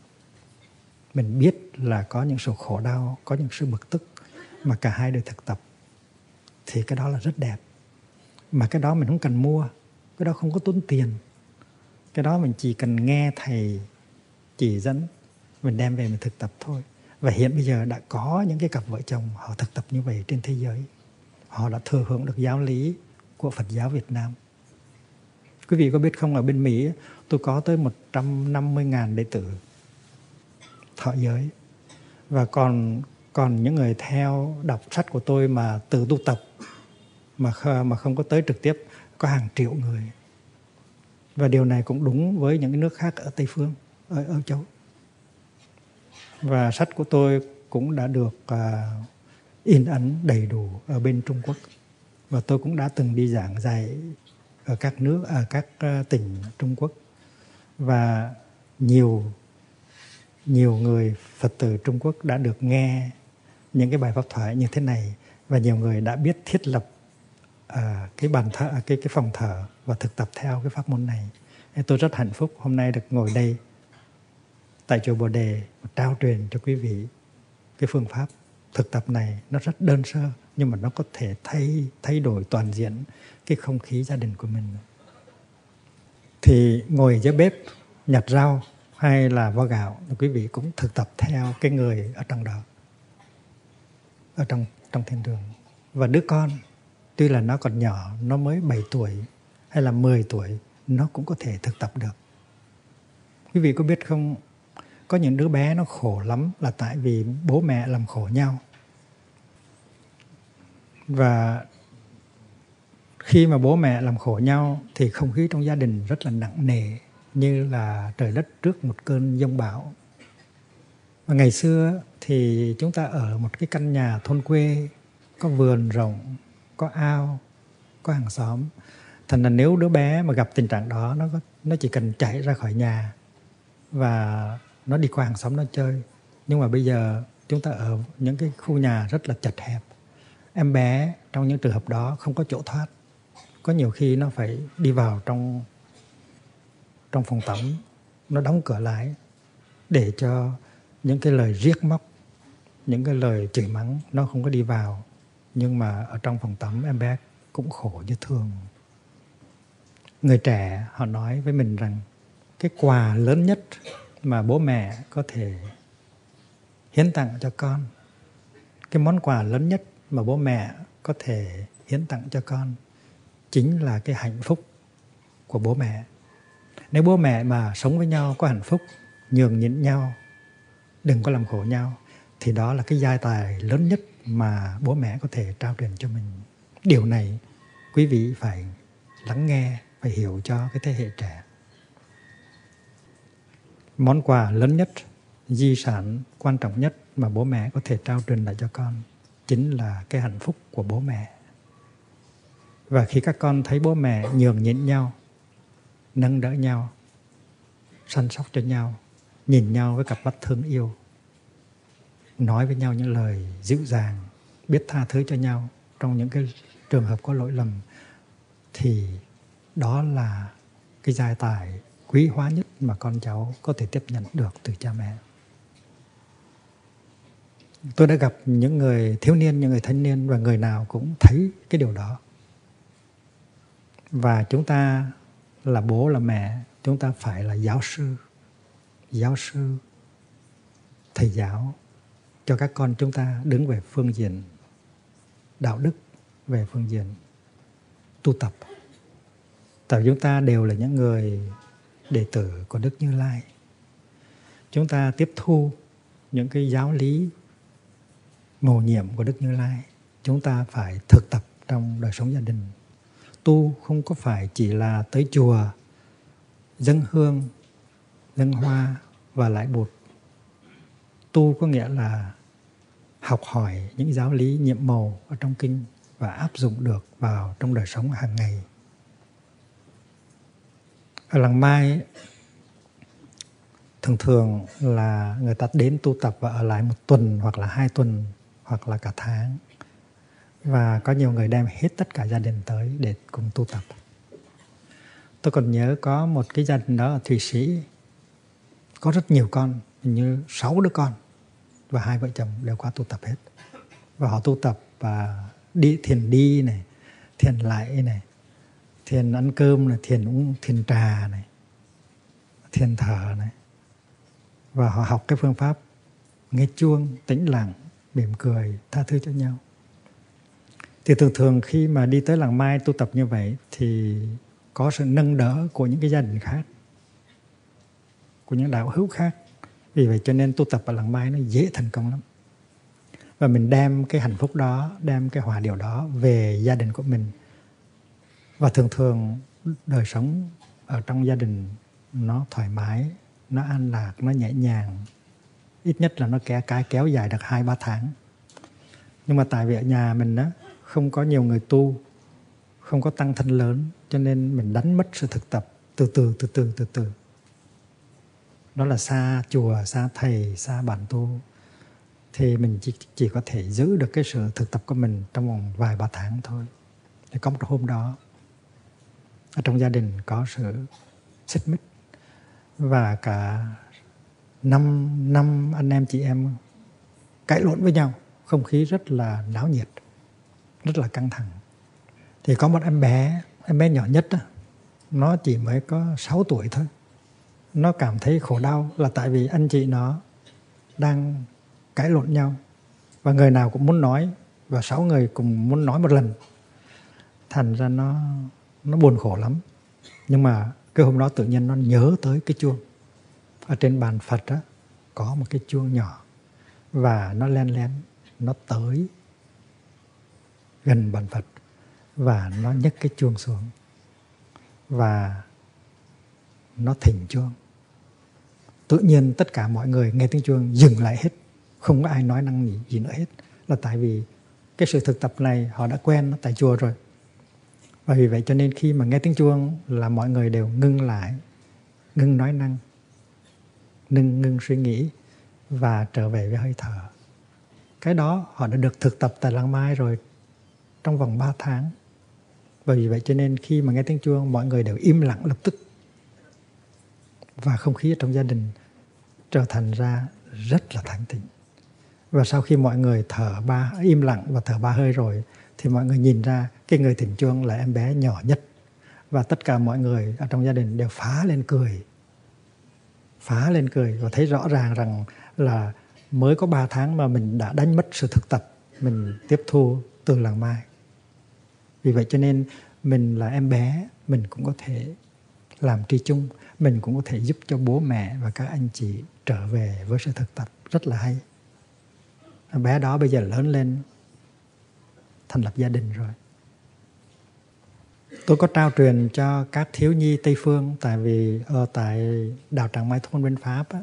Mình biết là có những sự khổ đau, có những sự bực tức mà cả hai đều thực tập, thì cái đó là rất đẹp. Mà cái đó mình không cần mua, cái đó không có tốn tiền. Cái đó mình chỉ cần nghe thầy chỉ dẫn, mình đem về mình thực tập thôi. Và hiện bây giờ đã có những cái cặp vợ chồng họ thực tập như vậy trên thế giới. Họ đã thừa hưởng được giáo lý của Phật giáo Việt Nam. Quý vị có biết không, ở bên Mỹ tôi có tới 150.000 đệ tử thọ giới. Và còn những người theo đọc sách của tôi mà tự tu tập mà không có tới trực tiếp có hàng triệu người. Và điều này cũng đúng với những nước khác ở Tây Phương, ở Âu Châu. Và sách của tôi cũng đã được in ấn đầy đủ ở bên Trung Quốc. Và tôi cũng đã từng đi giảng dạy ở các nước, ở các tỉnh Trung Quốc. Và nhiều người Phật tử Trung Quốc đã được nghe những cái bài pháp thoại như thế này, và nhiều người đã biết thiết lập cái bàn thờ, cái phòng thờ và thực tập theo cái pháp môn này. Tôi rất hạnh phúc hôm nay được ngồi đây tại chùa Bồ Đề và trao truyền cho quý vị cái phương pháp thực tập này. Nó rất đơn sơ nhưng mà nó có thể thay đổi toàn diện cái không khí gia đình của mình. Thì ngồi dưới bếp nhặt rau hay là vo gạo, quý vị cũng thực tập theo cái người ở trong đó, ở trong thiên đường. Và đứa con tuy là nó còn nhỏ, nó mới 7 tuổi hay là 10 tuổi, nó cũng có thể thực tập được. Quý vị có biết không, có những đứa bé nó khổ lắm là tại vì bố mẹ làm khổ nhau. Và khi mà bố mẹ làm khổ nhau thì không khí trong gia đình rất là nặng nề, như là trời đất trước một cơn giông bão. Và ngày xưa thì chúng ta ở một cái căn nhà thôn quê, có vườn rộng, có ao, có hàng xóm. Thành là nếu đứa bé mà gặp tình trạng đó, nó chỉ cần chạy ra khỏi nhà và nó đi qua hàng xóm nó chơi. Nhưng mà bây giờ chúng ta ở những cái khu nhà rất là chật hẹp. Em bé trong những trường hợp đó không có chỗ thoát. Có nhiều khi nó phải đi vào trong phòng tắm, nó đóng cửa lại để cho những cái lời riếc móc, những cái lời chửi mắng nó không có đi vào. Nhưng mà ở trong phòng tắm em bé cũng khổ như thường. Người trẻ họ nói với mình rằng cái quà lớn nhất mà bố mẹ có thể hiến tặng cho con, cái món quà lớn nhất mà bố mẹ có thể hiến tặng cho con chính là cái hạnh phúc của bố mẹ. Nếu bố mẹ mà sống với nhau có hạnh phúc, nhường nhịn nhau, đừng có làm khổ nhau, thì đó là cái gia tài lớn nhất mà bố mẹ có thể trao truyền cho mình. Điều này quý vị phải lắng nghe, phải hiểu cho cái thế hệ trẻ. Món quà lớn nhất, di sản quan trọng nhất mà bố mẹ có thể trao truyền lại cho con chính là cái hạnh phúc của bố mẹ. Và khi các con thấy bố mẹ nhường nhịn nhau, nâng đỡ nhau, săn sóc cho nhau, nhìn nhau với cặp mắt thương yêu, nói với nhau những lời dịu dàng, biết tha thứ cho nhau trong những cái trường hợp có lỗi lầm, thì đó là cái gia tài quý hóa nhất mà con cháu có thể tiếp nhận được từ cha mẹ. Tôi đã gặp những người thiếu niên, những người thanh niên, và người nào cũng thấy cái điều đó. Và chúng ta là bố, là mẹ, chúng ta phải là giáo sư, thầy giáo cho các con chúng ta, đứng về phương diện đạo đức, về phương diện tu tập. Tại chúng ta đều là những người đệ tử của Đức Như Lai. Chúng ta tiếp thu những cái giáo lý mầu nhiệm của Đức Như Lai. Chúng ta phải thực tập trong đời sống gia đình. Tu không có phải chỉ là tới chùa, dâng hương, dâng hoa và lại bụt. Tu có nghĩa là học hỏi những giáo lý nhiệm màu ở trong kinh và áp dụng được vào trong đời sống hàng ngày. Ở Làng Mai, thường thường là người ta đến tu tập và ở lại một tuần hoặc là 2 tuần hoặc là cả tháng. Và có nhiều người đem hết tất cả gia đình tới để cùng tu tập. Tôi còn nhớ có một cái gia đình đó ở Thụy Sĩ, có rất nhiều con, hình như 6 đứa con, và 2 vợ chồng đều qua tu tập hết. Và họ tu tập và thiền đi này, thiền lại này, thiền ăn cơm này, thiền uống thiền trà này, thiền thở này. Và họ học cái phương pháp nghe chuông, tĩnh lặng, mỉm cười, tha thứ cho nhau. Thì thường thường khi mà đi tới Làng Mai tu tập như vậy thì có sự nâng đỡ của những cái gia đình khác, của những đạo hữu khác. Vì vậy cho nên tu tập ở Làng Mai nó dễ thành công lắm. Và mình đem cái hạnh phúc đó, đem cái hòa điều đó về gia đình của mình. Và thường thường đời sống ở trong gia đình nó thoải mái, nó an lạc, nó nhẹ nhàng. Ít nhất là nó kéo dài được 2-3 tháng. Nhưng mà tại vì ở nhà mình đó, không có nhiều người tu, không có tăng thân lớn, cho nên mình đánh mất sự thực tập từ từ. Đó là xa chùa, xa thầy, xa bản tu. Thì mình chỉ có thể giữ được cái sự thực tập của mình trong vòng vài 3 tháng thôi. Thì có một hôm đó, ở trong gia đình có sự xích mích. Và cả 5 anh em chị em cãi lộn với nhau. Không khí rất là náo nhiệt, rất là căng thẳng. Thì có một em bé nhỏ nhất, nó chỉ mới có 6 tuổi thôi. Nó cảm thấy khổ đau là tại vì anh chị nó đang cãi lộn nhau. Và người nào cũng muốn nói, và 6 người cùng muốn nói một lần. Thành ra nó buồn khổ lắm. Nhưng mà cái hôm đó tự nhiên nó nhớ tới cái chuông. Ở trên bàn Phật đó, có một cái chuông nhỏ. Và nó len lén, nó tới gần bàn Phật. Và nó nhấc cái chuông xuống. Và nó thỉnh chuông. Tự nhiên tất cả mọi người nghe tiếng chuông dừng lại hết. Không có ai nói năng gì nữa hết. Là tại vì cái sự thực tập này họ đã quen tại chùa rồi. Và vì vậy cho nên khi mà nghe tiếng chuông là mọi người đều ngưng lại, ngưng nói năng, ngưng suy nghĩ và trở về với hơi thở. Cái đó họ đã được thực tập tại Làng Mai rồi trong vòng 3 tháng. Và vì vậy cho nên khi mà nghe tiếng chuông mọi người đều im lặng lập tức. Và không khí trong gia đình trở thành ra rất là thanh tịnh. Và sau khi mọi người im lặng và thở 3 hơi rồi, thì mọi người nhìn ra cái người thỉnh chuông là em bé nhỏ nhất. Và tất cả mọi người ở trong gia đình đều phá lên cười và thấy rõ ràng rằng là mới có 3 tháng mà mình đã đánh mất sự thực tập, mình tiếp thu từ Làng Mai. Vì vậy cho nên mình là em bé, mình cũng có thể làm tri chung, mình cũng có thể giúp cho bố mẹ và các anh chị trở về với sự thực tập rất là hay. Em bé đó bây giờ lớn lên, thành lập gia đình rồi. Tôi có trao truyền cho các thiếu nhi Tây Phương, tại vì ở tại đảo Tràng Mai Thôn bên Pháp á,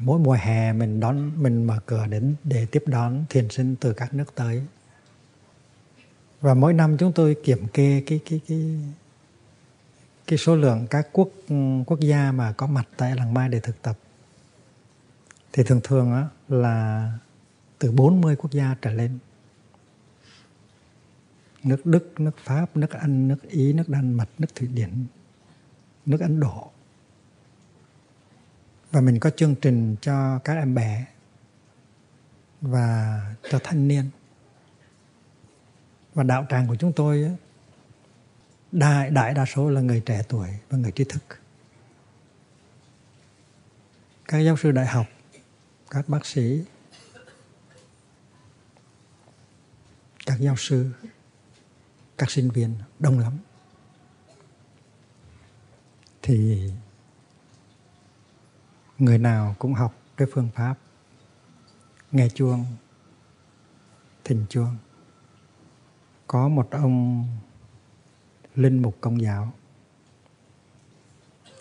mỗi mùa hè mình mở cửa để tiếp đón thiền sinh từ các nước tới. Và mỗi năm chúng tôi kiểm kê cái số lượng các quốc gia mà có mặt tại làng Mai để thực tập. Thì thường thường á, là từ 40 quốc gia trở lên. Nước Đức, nước Pháp, nước Anh, nước Ý, nước Đan Mạch, nước Thụy Điển, nước Ấn Độ. Và mình có chương trình cho các em bé và cho thanh niên. Và đạo tràng của chúng tôi á, đại đa số là người trẻ tuổi và người trí thức. Các giáo sư đại học, các bác sĩ, các giáo sư, các sinh viên đông lắm. Thì người nào cũng học cái phương pháp nghe chuông, thỉnh chuông. Có một ông linh mục Công giáo,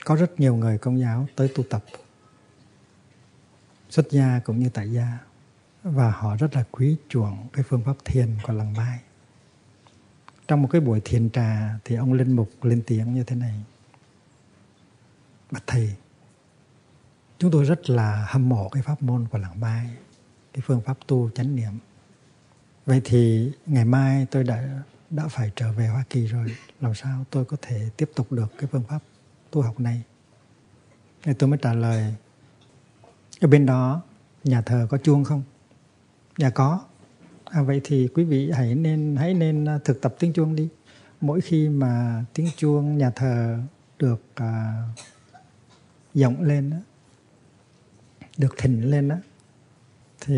có rất nhiều người Công giáo tới tu tập, xuất gia cũng như tại gia, và họ rất là quý chuộng cái phương pháp thiền của làng Mai. Trong một cái buổi thiền trà thì ông linh mục lên tiếng như thế này: bạch thầy, chúng tôi rất là hâm mộ cái pháp môn của làng Mai, cái phương pháp tu chánh niệm. Vậy thì ngày mai tôi đã phải trở về Hoa Kỳ rồi, làm sao tôi có thể tiếp tục được cái phương pháp tu học này? Thì tôi mới trả lời: ở bên đó nhà thờ có chuông không? Dạ có. À, vậy thì quý vị hãy nên thực tập tiếng chuông đi. Mỗi khi mà tiếng chuông nhà thờ được vọng lên đó, được thỉnh lên đó, thì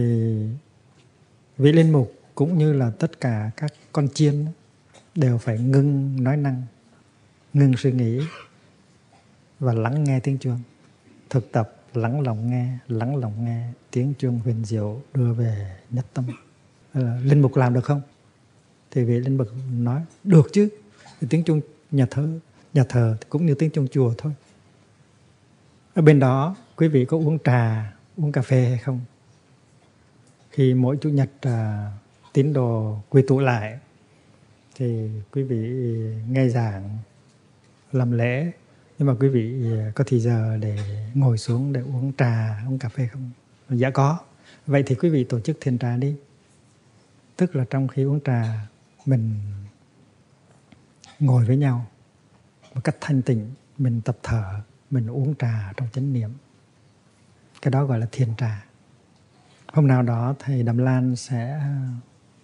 vị linh mục cũng như là tất cả các con chiên đều phải ngưng nói năng, ngừng suy nghĩ và lắng nghe tiếng chuông. Thực tập lắng lòng nghe tiếng chuông huyền diệu đưa về nhất tâm. Linh mục làm được không? Thì vị linh mục nói được chứ. Thì tiếng chuông nhà thờ cũng như tiếng chuông chùa thôi. Ở bên đó quý vị có uống trà, uống cà phê hay không? Khi mỗi chủ nhật tín đồ quy tụ lại thì quý vị nghe giảng, làm lễ, nhưng mà quý vị có thì giờ để ngồi xuống để uống trà, uống cà phê không? Dạ có. Vậy thì quý vị tổ chức thiền trà đi. Tức là trong khi uống trà mình ngồi với nhau một cách thanh tịnh, mình tập thở, mình uống trà trong chánh niệm. Cái đó gọi là thiền trà. Hôm nào đó thầy Đàm Lan sẽ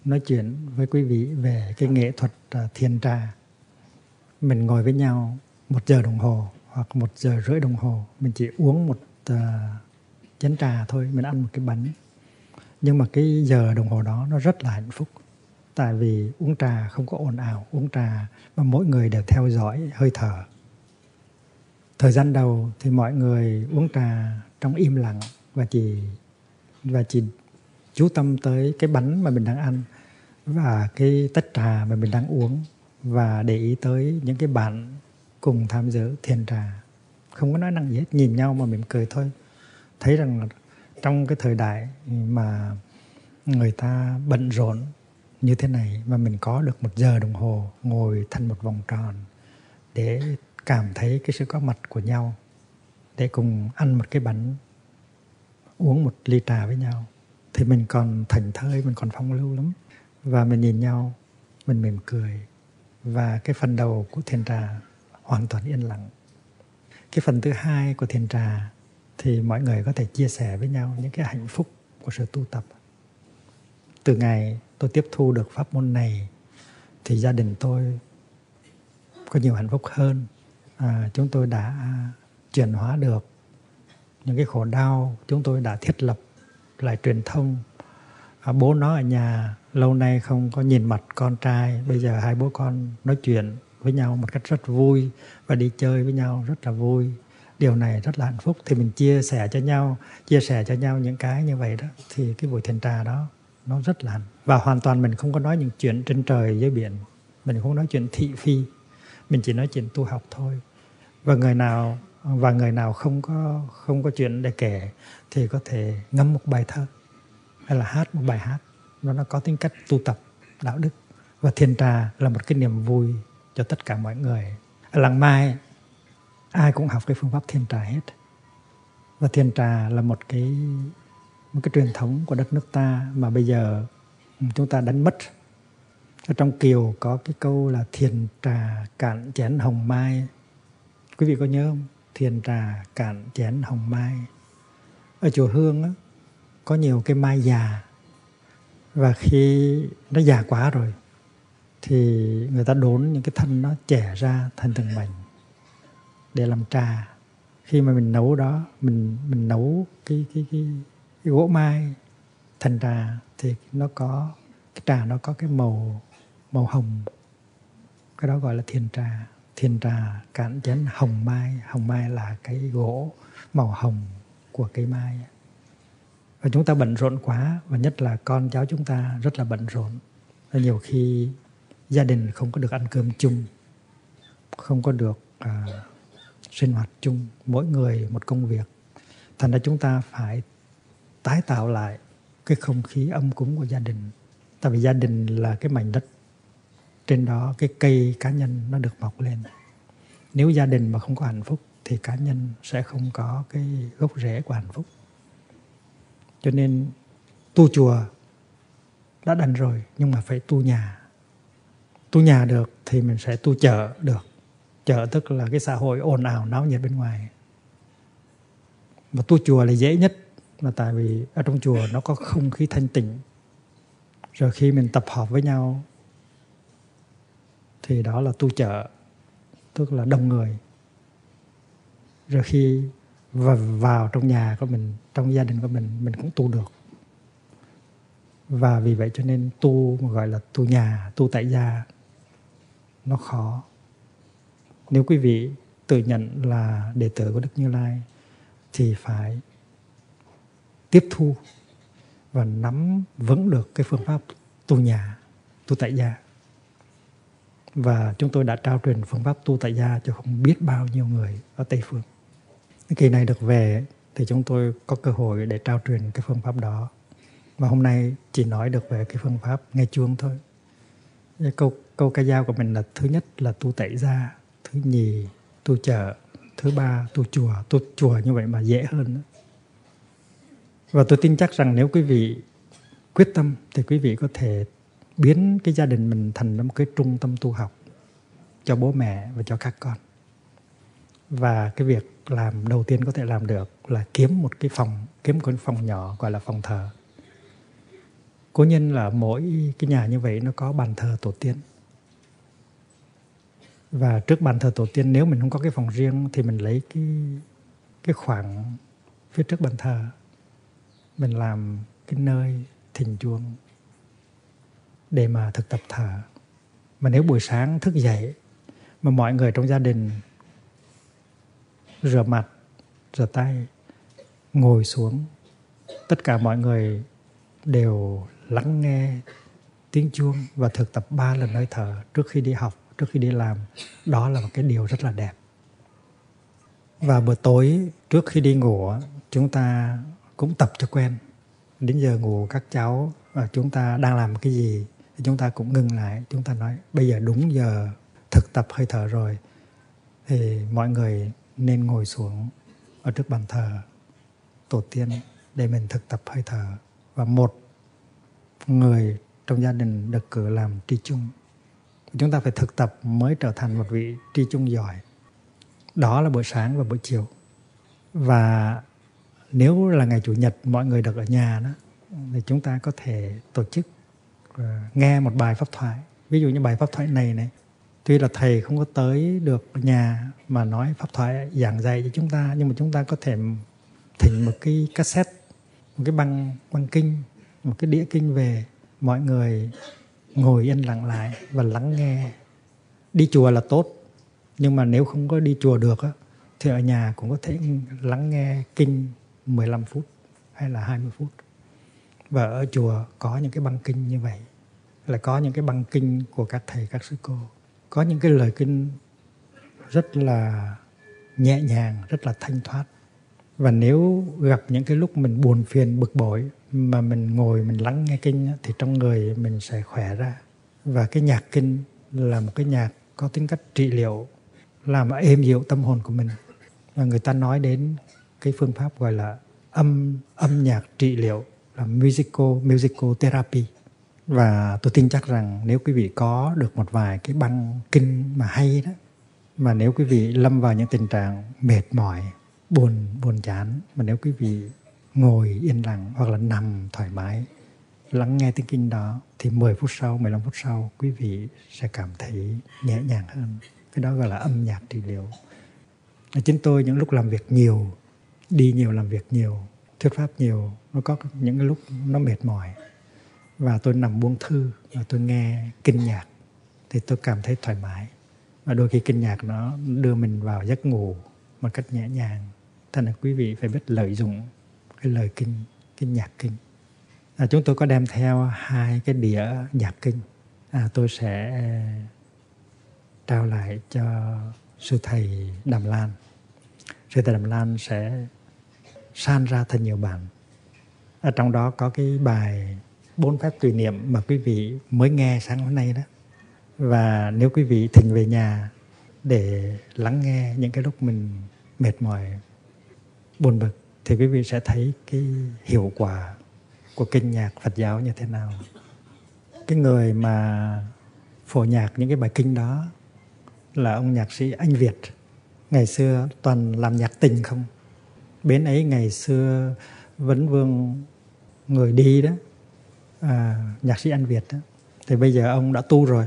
nói chuyện với quý vị về cái nghệ thuật thiền trà. Mình ngồi với nhau 1 giờ đồng hồ hoặc 1 giờ rưỡi đồng hồ. Mình chỉ uống một chén trà thôi, mình ăn một cái bánh. Nhưng mà cái giờ đồng hồ đó nó rất là hạnh phúc. Tại vì uống trà không có ồn ào, uống trà mà mỗi người đều theo dõi hơi thở. Thời gian đầu thì mọi người uống trà trong im lặng và chỉ chú tâm tới cái bánh mà mình đang ăn và cái tách trà mà mình đang uống, và để ý tới những cái bạn cùng tham dự thiền trà. Không có nói năng gì hết, nhìn nhau mà mỉm cười thôi. Thấy rằng là trong cái thời đại mà người ta bận rộn như thế này mà mình có được 1 giờ đồng hồ ngồi thành một vòng tròn để cảm thấy cái sự có mặt của nhau, để cùng ăn một cái bánh, uống một ly trà với nhau, thì mình còn thảnh thơi, mình còn phong lưu lắm. Và mình nhìn nhau, mình mỉm cười. Và cái phần đầu của thiền trà hoàn toàn yên lặng. Cái phần thứ hai của thiền trà thì mọi người có thể chia sẻ với nhau những cái hạnh phúc của sự tu tập. Từ ngày tôi tiếp thu được pháp môn này thì gia đình tôi có nhiều hạnh phúc hơn. Chúng tôi đã chuyển hóa được những cái khổ đau, chúng tôi đã thiết lập lại truyền thông. Bố nó ở nhà lâu nay không có nhìn mặt con trai, bây giờ hai bố con nói chuyện với nhau một cách rất vui và đi chơi với nhau rất là vui. Điều này rất là hạnh phúc. Thì mình chia sẻ cho nhau những cái như vậy đó, thì cái buổi thiền trà đó nó rất là hạnh. Và hoàn toàn mình không có nói những chuyện trên trời dưới biển, mình không nói chuyện thị phi, mình chỉ nói chuyện tu học thôi. Và người nào không có chuyện để kể thì có thể ngâm một bài thơ hay là hát một bài hát, nó có tính cách tu tập đạo đức. và thiên trà là một cái niềm vui cho tất cả mọi người. Ở Làng Mai, ai cũng học cái phương pháp thiên trà hết. Và thiên trà là một cái truyền thống của đất nước ta mà bây giờ chúng ta đánh mất. Ở trong Kiều có cái câu là thiền trà cạn chén hồng mai. Quý vị có nhớ không? Thiền trà cạn chén hồng mai. Ở chùa Hương á, có nhiều cái mai già. Và khi nó già quá rồi thì người ta đốn những cái thân nó chẻ ra thành từng mảnh để làm trà. Khi mà mình nấu đó, mình nấu cái gỗ mai thành trà thì nó có cái trà, nó có cái màu hồng. Cái đó gọi là thiền trà. Thiền trà cạn chén hồng mai. Hồng mai là cái gỗ màu hồng của cây mai. Và chúng ta bận rộn quá, và nhất là con cháu chúng ta rất là bận rộn. Và nhiều khi gia đình không có được ăn cơm chung, không có được sinh hoạt chung, mỗi người một công việc. Thành ra chúng ta phải tái tạo lại cái không khí âm cúng của gia đình. Tại vì gia đình là cái mảnh đất, trên đó cái cây cá nhân nó được mọc lên. Nếu gia đình mà không có hạnh phúc thì cá nhân sẽ không có cái gốc rễ của hạnh phúc. Cho nên tu chùa đã đành rồi, nhưng mà phải tu nhà. Tu nhà được thì mình sẽ tu chợ được. Chợ tức là cái xã hội ồn ào náo nhiệt bên ngoài. Mà tu chùa là dễ nhất, là tại vì ở trong chùa nó có không khí thanh tịnh. Rồi khi mình tập họp với nhau thì đó là tu chợ, tức là đông người. Rồi khi vào trong nhà của mình, trong gia đình của mình cũng tu được. Và vì vậy cho nên tu mà gọi là tu nhà, tu tại gia nó khó. Nếu quý vị tự nhận là đệ tử của Đức Như Lai thì phải tiếp thu và nắm vững được cái phương pháp tu nhà, tu tại gia. Và chúng tôi đã trao truyền phương pháp tu tại gia cho không biết bao nhiêu người ở Tây Phương. Kỳ này được về thì chúng tôi có cơ hội để trao truyền cái phương pháp đó. Và hôm nay chỉ nói được về cái phương pháp nghe chuông thôi. Câu ca dao của mình là: thứ nhất là tu tại gia, thứ nhì tu chợ, thứ ba tu chùa. Tu chùa như vậy mà dễ hơn. Và tôi tin chắc rằng nếu quý vị quyết tâm thì quý vị có thể biến cái gia đình mình thành một cái trung tâm tu học cho bố mẹ và cho các con. Và cái việc làm đầu tiên có thể làm được là kiếm một cái phòng nhỏ gọi là phòng thờ. Cố nhiên là mỗi cái nhà như vậy nó có bàn thờ tổ tiên. Và trước bàn thờ tổ tiên, nếu mình không có cái phòng riêng thì mình lấy cái khoảng phía trước bàn thờ, mình làm cái nơi thỉnh chuông để mà thực tập thờ. Mà nếu buổi sáng thức dậy mà mọi người trong gia đình rửa mặt, rửa tay, ngồi xuống, tất cả mọi người đều lắng nghe tiếng chuông và thực tập 3 lần hơi thở trước khi đi học, trước khi đi làm. Đó là một cái điều rất là đẹp. Và bữa tối trước khi đi ngủ, chúng ta cũng tập cho quen. Đến giờ ngủ các cháu, chúng ta đang làm cái gì, chúng ta cũng ngừng lại. Chúng ta nói bây giờ đúng giờ thực tập hơi thở rồi thì mọi người nên ngồi xuống ở trước bàn thờ tổ tiên để mình thực tập hơi thở. Và một người trong gia đình được cử làm tri chung. Chúng ta phải thực tập mới trở thành một vị tri chung giỏi. Đó là buổi sáng và buổi chiều. Và nếu là ngày Chủ nhật mọi người được ở nhà đó, thì chúng ta có thể tổ chức nghe một bài pháp thoại. Ví dụ như bài pháp thoại này, tuy là thầy không có tới được nhà mà nói pháp thoại giảng dạy cho chúng ta, nhưng mà chúng ta có thể thỉnh một cái cassette, một cái băng kinh, một cái đĩa kinh về. Mọi người ngồi yên lặng lại và lắng nghe. Đi chùa là tốt, nhưng mà nếu không có đi chùa được thì ở nhà cũng có thể lắng nghe kinh 15 phút hay là 20 phút. Và ở chùa có những cái băng kinh như vậy, là có những cái băng kinh của các thầy, các sư cô. Có những cái lời kinh rất là nhẹ nhàng, rất là thanh thoát. Và nếu gặp những cái lúc mình buồn phiền, bực bội mà mình ngồi mình lắng nghe kinh thì trong người mình sẽ khỏe ra. Và cái nhạc kinh là một cái nhạc có tính cách trị liệu, làm êm dịu tâm hồn của mình. Và người ta nói đến cái phương pháp gọi là âm nhạc trị liệu, là musical therapy. Và tôi tin chắc rằng nếu quý vị có được một vài cái băng kinh mà hay đó, mà nếu quý vị lâm vào những tình trạng mệt mỏi, buồn chán, mà nếu quý vị ngồi yên lặng hoặc là nằm thoải mái, lắng nghe tiếng kinh đó, thì 10 phút sau, 15 phút sau, quý vị sẽ cảm thấy nhẹ nhàng hơn. Cái đó gọi là âm nhạc trị liệu. Chính tôi những lúc làm việc nhiều, đi nhiều, làm việc nhiều, thuyết pháp nhiều, nó có những cái lúc nó mệt mỏi. Và tôi nằm buông thư và tôi nghe kinh nhạc thì tôi cảm thấy thoải mái. Và đôi khi kinh nhạc nó đưa mình vào giấc ngủ một cách nhẹ nhàng. Thành là quý vị phải biết lợi dụng cái lời kinh, cái nhạc kinh. Chúng tôi có đem theo 2 cái đĩa nhạc kinh. Tôi sẽ trao lại cho sư thầy Đàm Lan. Sư thầy Đàm Lan sẽ san ra thành nhiều bản. Ở trong đó có cái bài 4 phép tùy niệm mà quý vị mới nghe sáng hôm nay đó. Và nếu quý vị thỉnh về nhà để lắng nghe những cái lúc mình mệt mỏi, buồn bực, thì quý vị sẽ thấy cái hiệu quả của kinh nhạc Phật giáo như thế nào. Cái người mà phổ nhạc những cái bài kinh đó là ông nhạc sĩ Anh Việt. Ngày xưa toàn làm nhạc tình không. Bên ấy ngày xưa vấn vương người đi đó, nhạc sĩ Anh Việt đó, thì bây giờ ông đã tu rồi.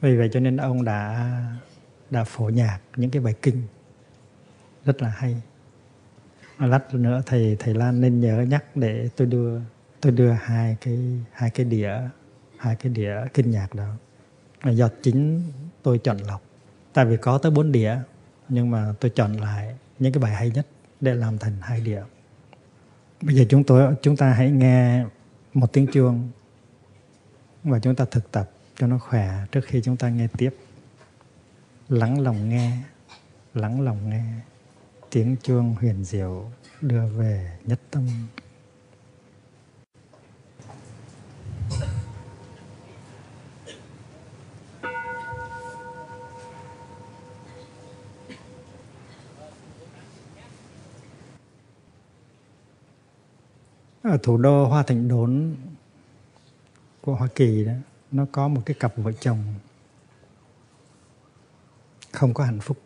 Vì vậy cho nên ông đã phổ nhạc những cái bài kinh rất là hay. Lát nữa thầy Lan nên nhớ nhắc để tôi đưa hai cái đĩa kinh nhạc đó. Do chính tôi chọn lọc, tại vì có tới 4 đĩa, nhưng mà tôi chọn lại những cái bài hay nhất để làm thành 2 đĩa. Bây giờ chúng ta hãy nghe một tiếng chuông và chúng ta thực tập cho nó khỏe trước khi chúng ta nghe tiếp. Lắng lòng nghe tiếng chuông huyền diệu đưa về nhất tâm. Ở thủ đô Hoa Thành Đốn của Hoa Kỳ đó, nó có một cái cặp vợ chồng không có hạnh phúc.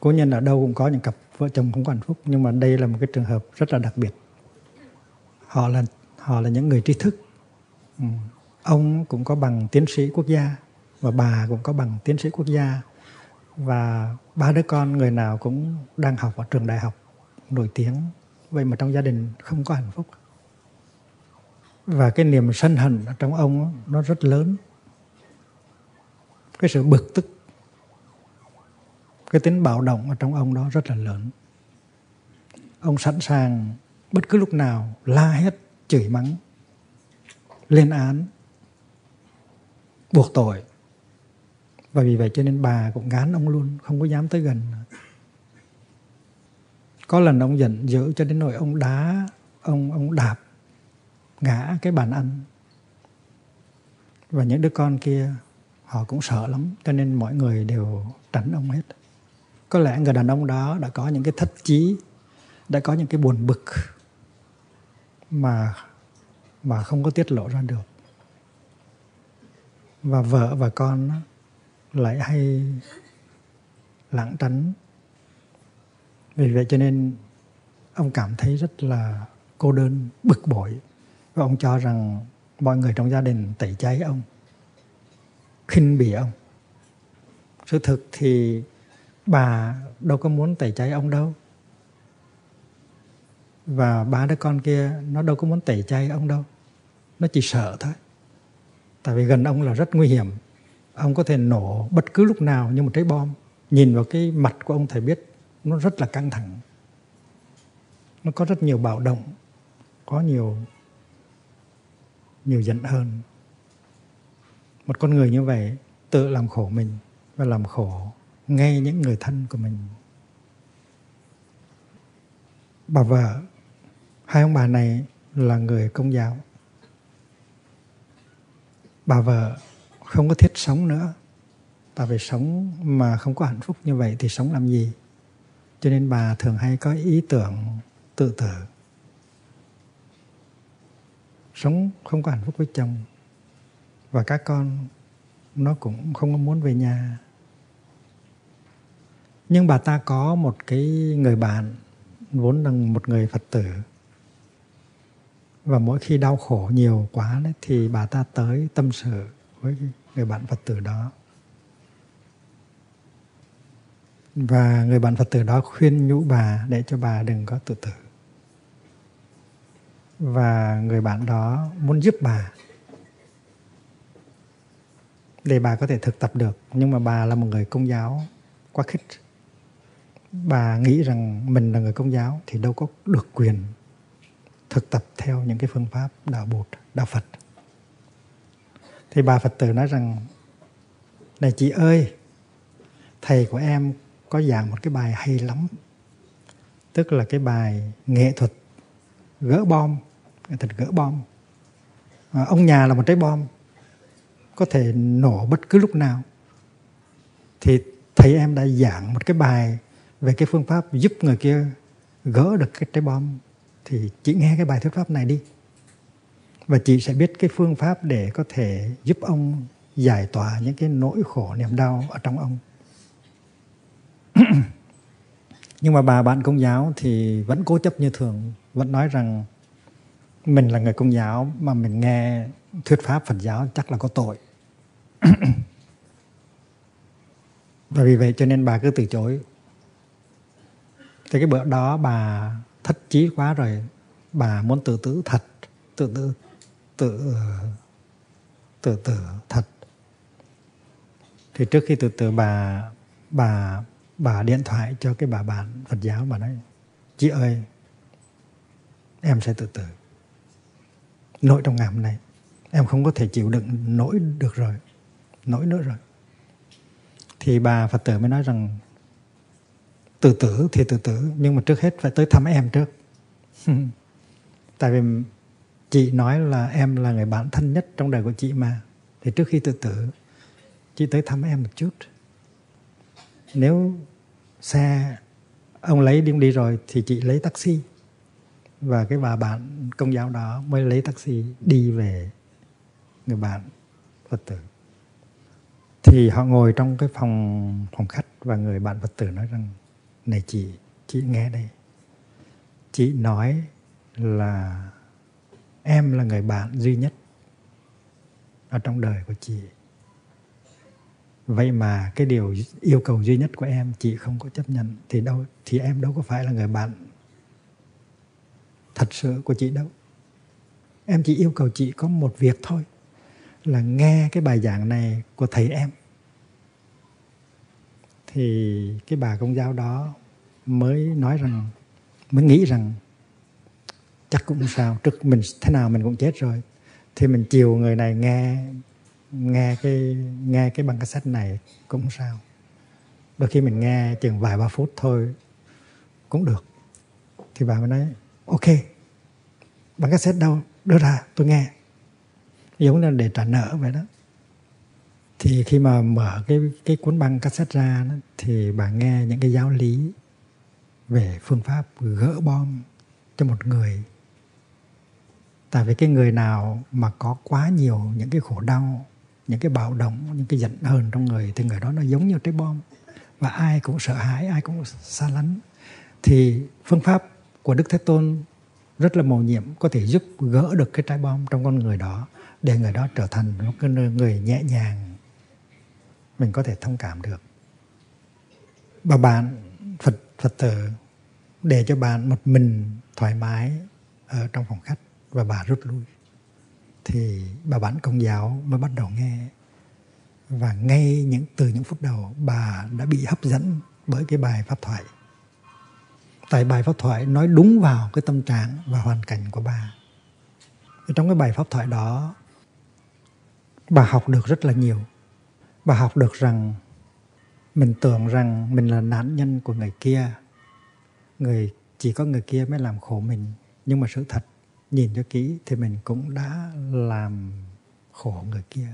Cố nhiên ở đâu cũng có những cặp vợ chồng không có hạnh phúc, nhưng mà đây là một cái trường hợp rất là đặc biệt. Họ là những người trí thức. Ông cũng có bằng tiến sĩ quốc gia và bà cũng có bằng tiến sĩ quốc gia, và 3 đứa con người nào cũng đang học ở trường đại học nổi tiếng. Vậy mà trong gia đình không có hạnh phúc. Và cái niềm sân hận ở trong ông đó, nó rất lớn. Cái sự bực tức, cái tính bạo động ở trong ông đó rất là lớn. Ông sẵn sàng bất cứ lúc nào la hét, chửi mắng, lên án, buộc tội. Và vì vậy cho nên bà cũng ngán ông luôn, không có dám tới gần. Có lần ông giận dữ cho đến nỗi ông đạp ngã cái bàn ăn. Và những đứa con kia họ cũng sợ lắm, cho nên mọi người đều tránh ông hết. Có lẽ người đàn ông đó đã có những cái thất chí, đã có những cái buồn bực mà không có tiết lộ ra được. Và vợ và con lại hay lãng tránh. Vì vậy cho nên ông cảm thấy rất là cô đơn, bực bội. Và ông cho rằng mọi người trong gia đình tẩy chay ông, khinh bỉ ông. Sự thực thì bà đâu có muốn tẩy chay ông đâu. Và 3 đứa con kia nó đâu có muốn tẩy chay ông đâu. Nó chỉ sợ thôi. Tại vì gần ông là rất nguy hiểm. Ông có thể nổ bất cứ lúc nào như một trái bom. Nhìn vào cái mặt của ông thầy biết nó rất là căng thẳng. Nó có rất nhiều bạo động, có nhiều giận hờn. Một con người như vậy tự làm khổ mình và làm khổ ngay những người thân của mình. Bà vợ, hai ông bà này là người Công giáo. bà vợ không có thích sống nữa, bà phải sống mà không có hạnh phúc như vậy thì sống làm gì? Cho nên bà thường hay có ý tưởng tự tử. Sống không có hạnh phúc với chồng, và các con nó cũng không có muốn về nhà. Nhưng bà ta có một cái người bạn vốn là một người Phật tử, và mỗi khi đau khổ nhiều quá đấy, thì bà ta tới tâm sự với người bạn Phật tử đó. Và người bạn Phật tử đó khuyên nhủ bà để cho bà đừng có tự tử. Và người bạn đó muốn giúp bà để bà có thể thực tập được. Nhưng mà bà là một người Công giáo quá khích. Bà nghĩ rằng mình là người Công giáo thì đâu có được quyền thực tập theo những cái phương pháp đạo Bụt, đạo Phật. Thì bà Phật tử nói rằng: "Này chị ơi, thầy của em có giảng một cái bài hay lắm. Tức là cái bài nghệ thuật gỡ bom, nghệ thuật gỡ bom. Ông nhà là một trái bom, có thể nổ bất cứ lúc nào. Thì thầy em đã giảng một cái bài về cái phương pháp giúp người kia gỡ được cái trái bom. Thì chị nghe cái bài thuyết pháp này đi, và chị sẽ biết cái phương pháp để có thể giúp ông giải tỏa những cái nỗi khổ niềm đau ở trong ông." Nhưng mà bà bạn Công giáo thì vẫn cố chấp như thường, vẫn nói rằng mình là người Công giáo mà mình nghe thuyết pháp Phật giáo chắc là có tội. Và vì vậy cho nên bà cứ từ chối. Thì cái bữa đó bà thất chí quá rồi, bà muốn tự tử thật, tự tử thật. Thì trước khi tự tử, bà điện thoại cho cái bà bạn Phật giáo, bà nói: "Chị ơi, em sẽ tự tử. Nỗi trong ngày hôm nay em không có thể chịu đựng nỗi được rồi, nỗi nữa rồi." Thì bà Phật tử mới nói rằng: "Tự tử thì tự tử, nhưng mà trước hết phải tới thăm em trước. Tại vì chị nói là em là người bạn thân nhất trong đời của chị mà. Thì trước khi tự tử, chị tới thăm em một chút. Nếu xe ông lấy đi rồi thì chị lấy taxi." Và cái bà bạn Công giáo đó mới lấy taxi đi về người bạn Phật tử. Thì họ ngồi trong cái phòng khách, và người bạn Phật tử nói rằng: "Này chị nghe đây. Chị nói là em là người bạn duy nhất ở trong đời của chị. Vậy mà cái điều yêu cầu duy nhất của em chị không có chấp nhận, thì em đâu có phải là người bạn thật sự của chị đâu. Em chỉ yêu cầu chị có một việc thôi, là nghe cái bài giảng này của thầy em." Thì cái bà Công giáo đó mới nghĩ rằng chắc cũng sao, trước mình thế nào mình cũng chết rồi, thì mình chiều người này nghe cái băng cassette này cũng sao. Đôi khi mình nghe chừng vài ba phút thôi cũng được. Thì bà mới nói: "OK, băng cassette đâu, đưa ra tôi nghe." Giống như để trả nợ vậy đó. Thì khi mà mở cái cuốn băng cassette ra đó, thì bà nghe những cái giáo lý về phương pháp gỡ bom cho một người. Tại vì cái người nào mà có quá nhiều những cái khổ đau, những cái bạo động, những cái giận hờn trong người, thì người đó nó giống như trái bom, và ai cũng sợ hãi, ai cũng xa lánh. Thì phương pháp của Đức Thế Tôn rất là mầu nhiệm, có thể giúp gỡ được cái trái bom trong con người đó, để người đó trở thành một cái người nhẹ nhàng, mình có thể thông cảm được. Bà bạn Phật tử để cho bạn một mình thoải mái ở trong phòng khách, và bà rút lui. Thì bà bạn Công giáo mới bắt đầu nghe, và ngay từ những phút đầu bà đã bị hấp dẫn bởi cái bài pháp thoại. Tại bài pháp thoại nói đúng vào cái tâm trạng và hoàn cảnh của bà. Trong cái bài pháp thoại đó, bà học được rất là nhiều. Bà học được rằng mình tưởng rằng mình là nạn nhân của người kia, chỉ có người kia mới làm khổ mình. Nhưng mà sự thật, nhìn cho kỹ thì mình cũng đã làm khổ người kia.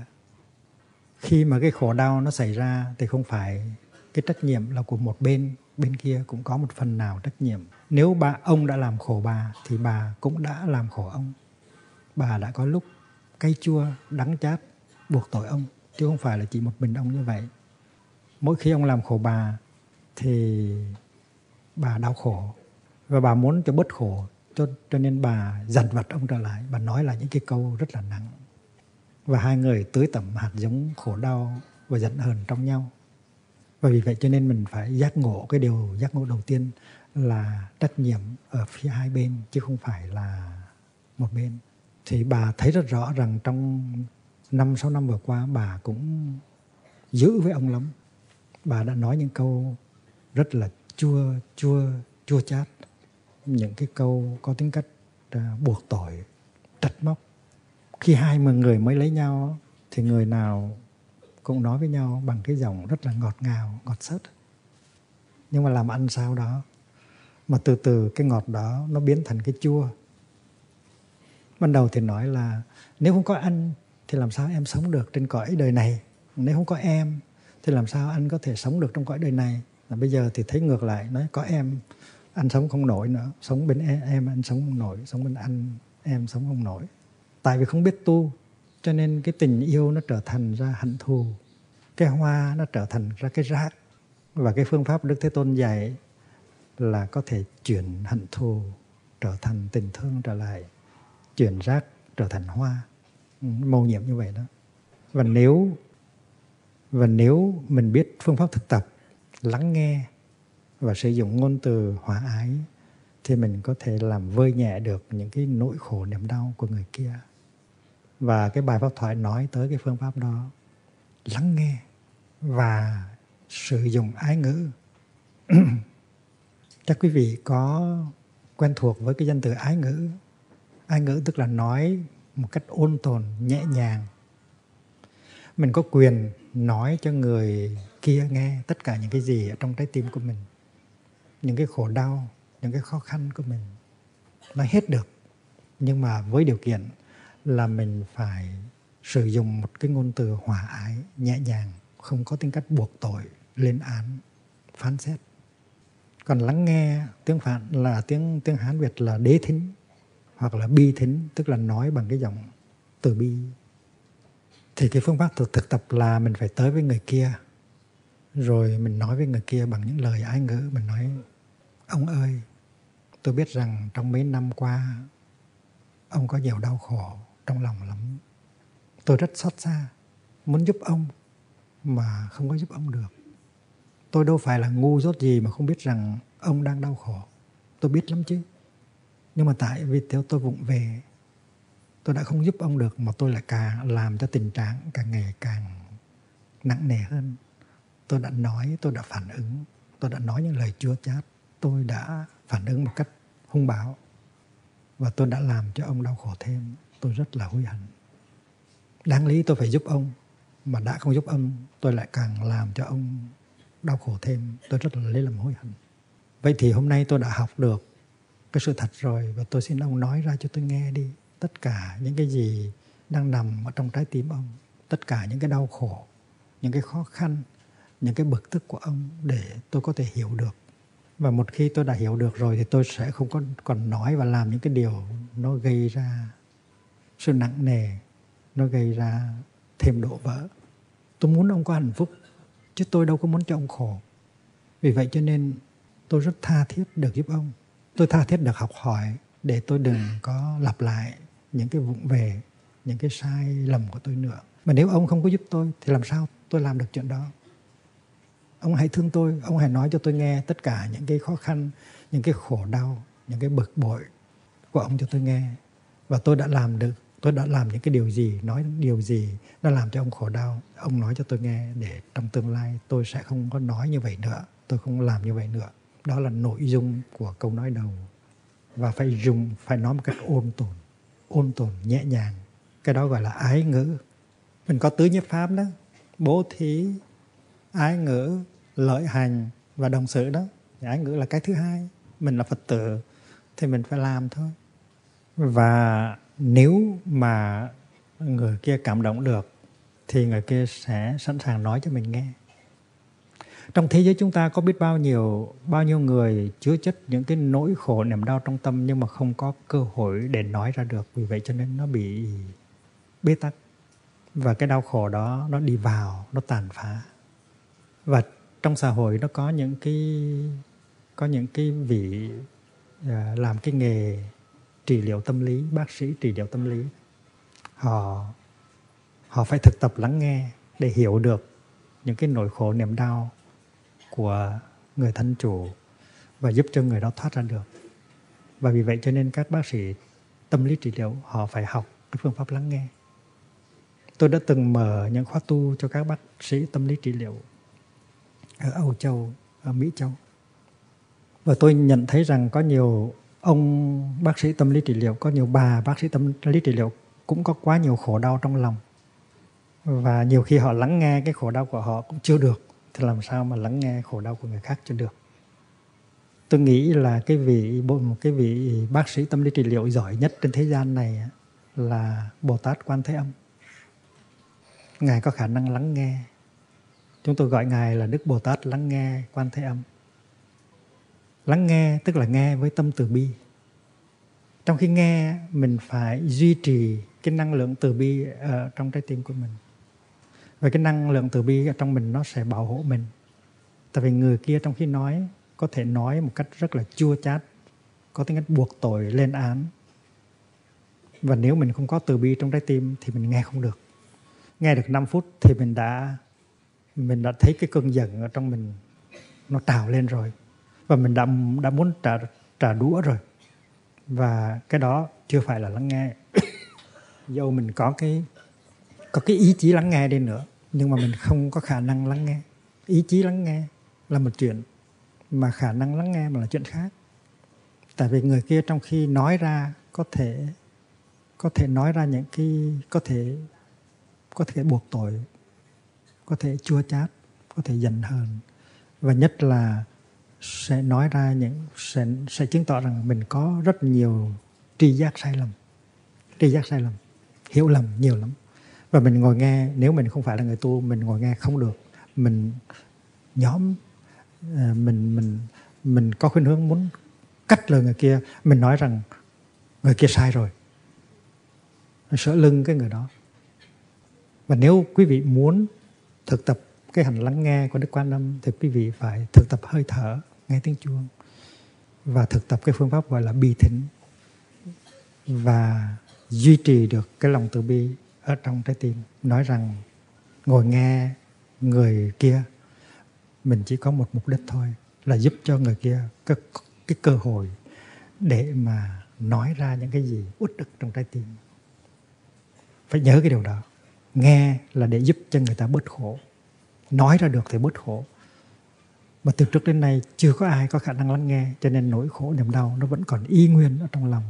Khi mà cái khổ đau nó xảy ra thì không phải cái trách nhiệm là của một bên, bên kia cũng có một phần nào trách nhiệm. Nếu ông đã làm khổ bà thì bà cũng đã làm khổ ông. Bà đã có lúc cay chua, đắng chát, buộc tội ông, chứ không phải là chỉ một mình ông như vậy. Mỗi khi ông làm khổ bà thì bà đau khổ và bà muốn cho bớt khổ, cho nên bà dằn vặt ông trở lại, bà nói là những cái câu rất là nặng. Và hai người tưới tẩm hạt giống khổ đau và giận hờn trong nhau. Và vì vậy cho nên mình phải giác ngộ cái điều giác ngộ đầu tiên là trách nhiệm ở phía hai bên chứ không phải là một bên. Thì bà thấy rất rõ rằng trong 5-6 năm vừa qua bà cũng dữ với ông lắm. Bà đã nói những câu rất là chua chát, những cái câu có tính cách buộc tội, trách móc. Khi hai mà người mới lấy nhau thì người nào cũng nói với nhau bằng cái giọng rất là ngọt ngào, ngọt sớt. Nhưng mà làm ăn sao đó mà từ từ cái ngọt đó nó biến thành cái chua. Ban đầu thì nói là nếu không có anh thì làm sao em sống được trên cõi đời này. Nếu không có em thì làm sao anh có thể sống được trong cõi đời này. Và bây giờ thì thấy ngược lại, nói có em anh sống không nổi nữa. Sống bên em anh sống không nổi. Sống bên anh em sống không nổi. Tại vì không biết tu cho nên cái tình yêu nó trở thành ra hận thù. Cái hoa nó trở thành ra cái rác. Và cái phương pháp Đức Thế Tôn dạy là có thể chuyển hận thù trở thành tình thương trở lại, chuyển rác trở thành hoa, mầu nhiệm như vậy đó. Và nếu mình biết phương pháp thực tập, lắng nghe và sử dụng ngôn từ hòa ái thì mình có thể làm vơi nhẹ được những cái nỗi khổ niềm đau của người kia. Và cái bài pháp thoại nói tới cái phương pháp đó, lắng nghe và sử dụng ái ngữ. Chắc quý vị có quen thuộc với cái danh từ ái ngữ. Ái ngữ tức là nói một cách ôn tồn, nhẹ nhàng. Mình có quyền nói cho người kia nghe tất cả những cái gì ở trong trái tim của mình. Những cái khổ đau, những cái khó khăn của mình. Nói hết được. Nhưng mà với điều kiện là mình phải sử dụng một cái ngôn từ hòa ái, nhẹ nhàng, không có tính cách buộc tội, lên án, phán xét. Còn lắng nghe, tiếng Hán Việt là đế thính hoặc là bi thính, tức là nói bằng cái giọng từ bi. Thì cái phương pháp thực tập là mình phải tới với người kia, rồi mình nói với người kia bằng những lời ái ngữ. Mình nói, ông ơi, tôi biết rằng trong mấy năm qua, ông có nhiều đau khổ trong lòng lắm. Tôi rất xót xa, muốn giúp ông mà không có giúp ông được. Tôi đâu phải là ngu dốt gì mà không biết rằng ông đang đau khổ. Tôi biết lắm chứ. Nhưng mà tại vì tôi vụng về, tôi đã không giúp ông được mà tôi lại càng làm cho tình trạng càng ngày càng nặng nề hơn. Tôi đã nói, tôi đã phản ứng, tôi đã nói những lời chua chát, tôi đã phản ứng một cách hung bạo và tôi đã làm cho ông đau khổ thêm. Tôi rất là hối hận. Đáng lý tôi phải giúp ông mà đã không giúp ông, tôi lại càng làm cho ông đau khổ thêm. Tôi rất là lấy làm hối hận. Vậy thì hôm nay tôi đã học được cái sự thật rồi và tôi xin ông nói ra cho tôi nghe đi. Tất cả những cái gì đang nằm ở trong trái tim ông, tất cả những cái đau khổ, những cái khó khăn, những cái bực tức của ông để tôi có thể hiểu được. Và một khi tôi đã hiểu được rồi thì tôi sẽ không còn nói và làm những cái điều nó gây ra sự nặng nề, nó gây ra thêm đổ vỡ. Tôi muốn ông có hạnh phúc chứ tôi đâu có muốn cho ông khổ. Vì vậy cho nên tôi rất tha thiết được giúp ông. Tôi tha thiết được học hỏi để tôi đừng có lặp lại những cái vụng về, những cái sai lầm của tôi nữa. Mà nếu ông không có giúp tôi thì làm sao tôi làm được chuyện đó? Ông hãy thương tôi, ông hãy nói cho tôi nghe tất cả những cái khó khăn, những cái khổ đau, những cái bực bội của ông cho tôi nghe. Và tôi đã làm được, tôi đã làm những cái điều gì, nói những điều gì đã làm cho ông khổ đau. Ông nói cho tôi nghe để trong tương lai tôi sẽ không có nói như vậy nữa, tôi không làm như vậy nữa. Đó là nội dung của câu nói đầu. Và phải nói một cách ôn tồn, nhẹ nhàng. Cái đó gọi là ái ngữ. Mình có tứ nhiếp pháp đó, bố thí, ái ngữ, lợi hành và đồng sự đó. Ái ngữ là cái thứ hai. Mình là Phật tử thì mình phải làm thôi. Và nếu mà người kia cảm động được thì người kia sẽ sẵn sàng nói cho mình nghe. Trong thế giới chúng ta có biết bao nhiêu người chứa chất những cái nỗi khổ niềm đau trong tâm nhưng mà không có cơ hội để nói ra được. Vì vậy cho nên nó bị bế tắc. Và cái đau khổ đó nó đi vào, nó tàn phá. Và trong xã hội nó có những cái vị làm cái nghề trị liệu tâm lý, bác sĩ trị liệu tâm lý. Họ phải thực tập lắng nghe để hiểu được những cái nỗi khổ niềm đau của người thân chủ và giúp cho người đó thoát ra được. Và vì vậy cho nên các bác sĩ tâm lý trị liệu họ phải học cái phương pháp lắng nghe. Tôi đã từng mở những khóa tu cho các bác sĩ tâm lý trị liệu ở Âu Châu, ở Mỹ Châu. Và tôi nhận thấy rằng có nhiều ông bác sĩ tâm lý trị liệu, có nhiều bà bác sĩ tâm lý trị liệu cũng có quá nhiều khổ đau trong lòng. Và nhiều khi họ lắng nghe cái khổ đau của họ cũng chưa được. Thì làm sao mà lắng nghe khổ đau của người khác cho được. Tôi nghĩ là một cái vị bác sĩ tâm lý trị liệu giỏi nhất trên thế gian này là Bồ Tát Quan Thế Âm. Ngài có khả năng lắng nghe. Chúng tôi gọi Ngài là Đức Bồ Tát Lắng Nghe Quan Thế Âm. Lắng nghe tức là nghe với tâm từ bi. Trong khi nghe, mình phải duy trì cái năng lượng từ bi ở trong trái tim của mình. Và cái năng lượng từ bi ở trong mình nó sẽ bảo hộ mình. Tại vì người kia trong khi nói, có thể nói một cách rất là chua chát, có tính cách buộc tội, lên án. Và nếu mình không có từ bi trong trái tim thì mình nghe không được. Nghe được 5 phút thì mình đã thấy cái cơn giận ở trong mình nó trào lên rồi. Và mình đã muốn trả đũa rồi. Và cái đó chưa phải là lắng nghe. Dẫu mình có cái ý chí lắng nghe đi nữa, nhưng mà mình không có khả năng lắng nghe. Ý chí lắng nghe là một chuyện, mà khả năng lắng nghe mà là chuyện khác. Tại vì người kia trong khi nói ra có thể nói ra những cái có thể buộc tội, có thể chua chát, có thể giận hờn, và nhất là sẽ nói ra sẽ chứng tỏ rằng mình có rất nhiều tri giác sai lầm, hiểu lầm nhiều lắm. Và mình ngồi nghe, nếu mình không phải là người tu, mình ngồi nghe không được. Mình có khuynh hướng muốn cắt lời người kia, mình nói rằng người kia sai rồi, mình sửa lưng cái người đó. Và nếu quý vị muốn thực tập cái hành lắng nghe của Đức Quan Âm thì quý vị phải thực tập hơi thở, nghe tiếng chuông, và thực tập cái phương pháp gọi là bi thính, và duy trì được cái lòng từ bi ở trong trái tim. Nói rằng ngồi nghe người kia, mình chỉ có một mục đích thôi, là giúp cho người kia cái cơ hội để mà nói ra những cái gì uất ức trong trái tim. Phải nhớ cái điều đó. Nghe là để giúp cho người ta bớt khổ. Nói ra được thì bớt khổ. Mà từ trước đến nay chưa có ai có khả năng lắng nghe, cho nên nỗi khổ niềm đau nó vẫn còn y nguyên ở trong lòng.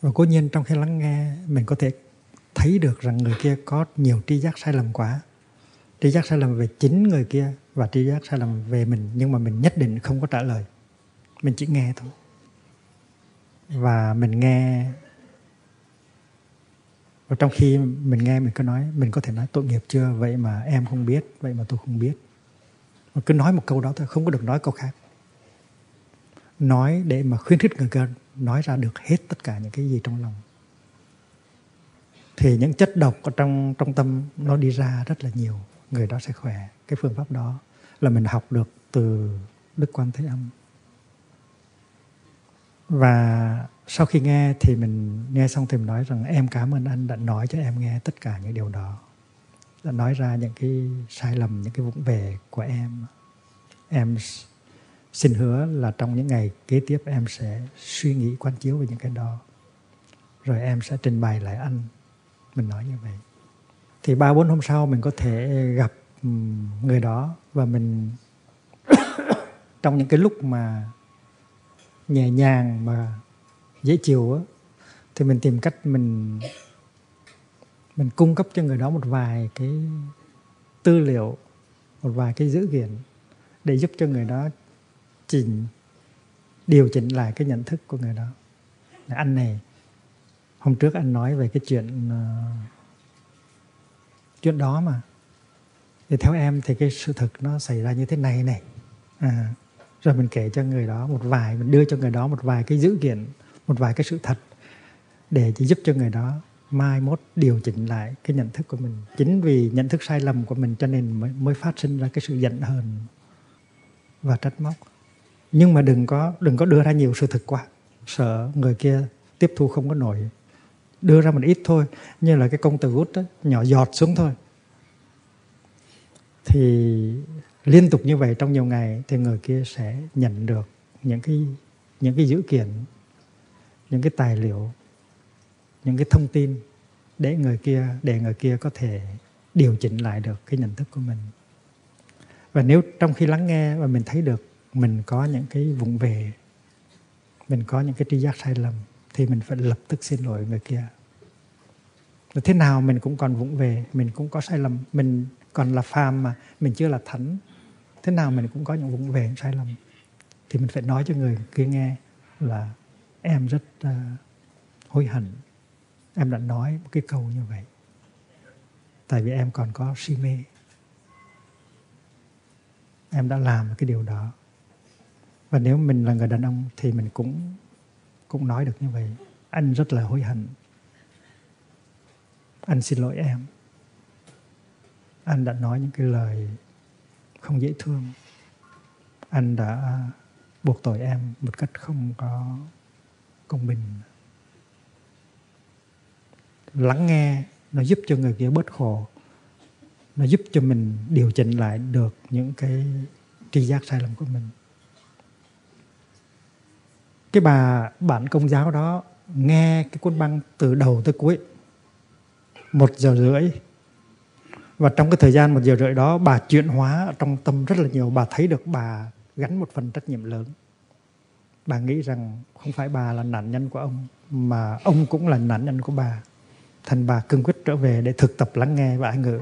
Và cố nhiên trong khi lắng nghe, mình có thể thấy được rằng người kia có nhiều tri giác sai lầm quá. Tri giác sai lầm về chính người kia và tri giác sai lầm về mình. Nhưng mà mình nhất định không có trả lời. Mình chỉ nghe thôi. Và mình nghe. Và trong khi mình nghe, mình có thể nói tội nghiệp chưa, vậy mà em không biết, vậy mà tôi không biết. Và cứ nói một câu đó thôi, không có được nói câu khác. Nói để mà khuyến khích người kia nói ra được hết tất cả những cái gì trong lòng. Thì những chất độc ở trong tâm nó đi ra rất là nhiều. Người đó sẽ khỏe. Cái phương pháp đó là mình học được từ Đức Quan Thế Âm. Và sau khi nghe thì mình nghe xong thì mình nói rằng em cảm ơn anh đã nói cho em nghe tất cả những điều đó. Đã nói ra những cái sai lầm, những cái vụng về của em. Em xin hứa là trong những ngày kế tiếp em sẽ suy nghĩ quán chiếu về những cái đó. Rồi em sẽ trình bày lại anh. Mình nói như vậy. Thì 3-4 hôm sau mình có thể gặp người đó. Và mình trong những cái lúc mà nhẹ nhàng mà dễ chịu á, thì mình tìm cách mình cung cấp cho người đó một vài cái tư liệu, một vài cái dữ kiện để giúp cho người đó điều chỉnh lại cái nhận thức của người đó. Anh này, Hôm trước anh nói về cái chuyện đó mà. Thì theo em thì cái sự thực nó xảy ra như thế này này. Rồi mình kể cho người đó một vài, mình đưa cho người đó một vài cái dữ kiện, một vài cái sự thật để chỉ giúp cho người đó mai mốt điều chỉnh lại cái nhận thức của mình. Chính vì nhận thức sai lầm của mình cho nên mới phát sinh ra cái sự giận hờn và trách móc. Nhưng mà đừng có đưa ra nhiều sự thực quá, sợ người kia tiếp thu không có nổi. Đưa ra một ít thôi, như là cái công tử út đó, nhỏ giọt xuống thôi. Thì liên tục như vậy trong nhiều ngày thì người kia sẽ nhận được những cái dữ kiện, những cái tài liệu, những cái thông tin để người kia có thể điều chỉnh lại được cái nhận thức của mình. Và nếu trong khi lắng nghe và mình thấy được mình có những cái vụng về, mình có những cái tri giác sai lầm, thì mình phải lập tức xin lỗi người kia. Thế nào mình cũng còn vụng về, mình cũng có sai lầm, mình còn là phàm mà, mình chưa là thánh. Thế nào mình cũng có những vụng về, sai lầm. Thì mình phải nói cho người kia nghe là em rất hối hận. Em đã nói một cái câu như vậy. Tại vì em còn có si mê. Em đã làm cái điều đó. Và nếu mình là người đàn ông thì mình cũng nói được như vậy. Anh rất là hối hận. Anh xin lỗi em. Anh đã nói những cái lời không dễ thương. Anh đã buộc tội em một cách không có công bình. Lắng nghe nó giúp cho người kia bớt khổ. Nó giúp cho mình điều chỉnh lại được những cái tri giác sai lầm của mình. Cái bạn công giáo đó nghe cái cuốn băng từ đầu tới cuối 1 giờ rưỡi. Và trong cái thời gian 1 giờ rưỡi đó, bà chuyển hóa trong tâm rất là nhiều. Bà thấy được bà gánh một phần trách nhiệm lớn. Bà nghĩ rằng không phải bà là nạn nhân của ông, mà ông cũng là nạn nhân của bà. Thành bà cương quyết trở về để thực tập lắng nghe và ái ngữ.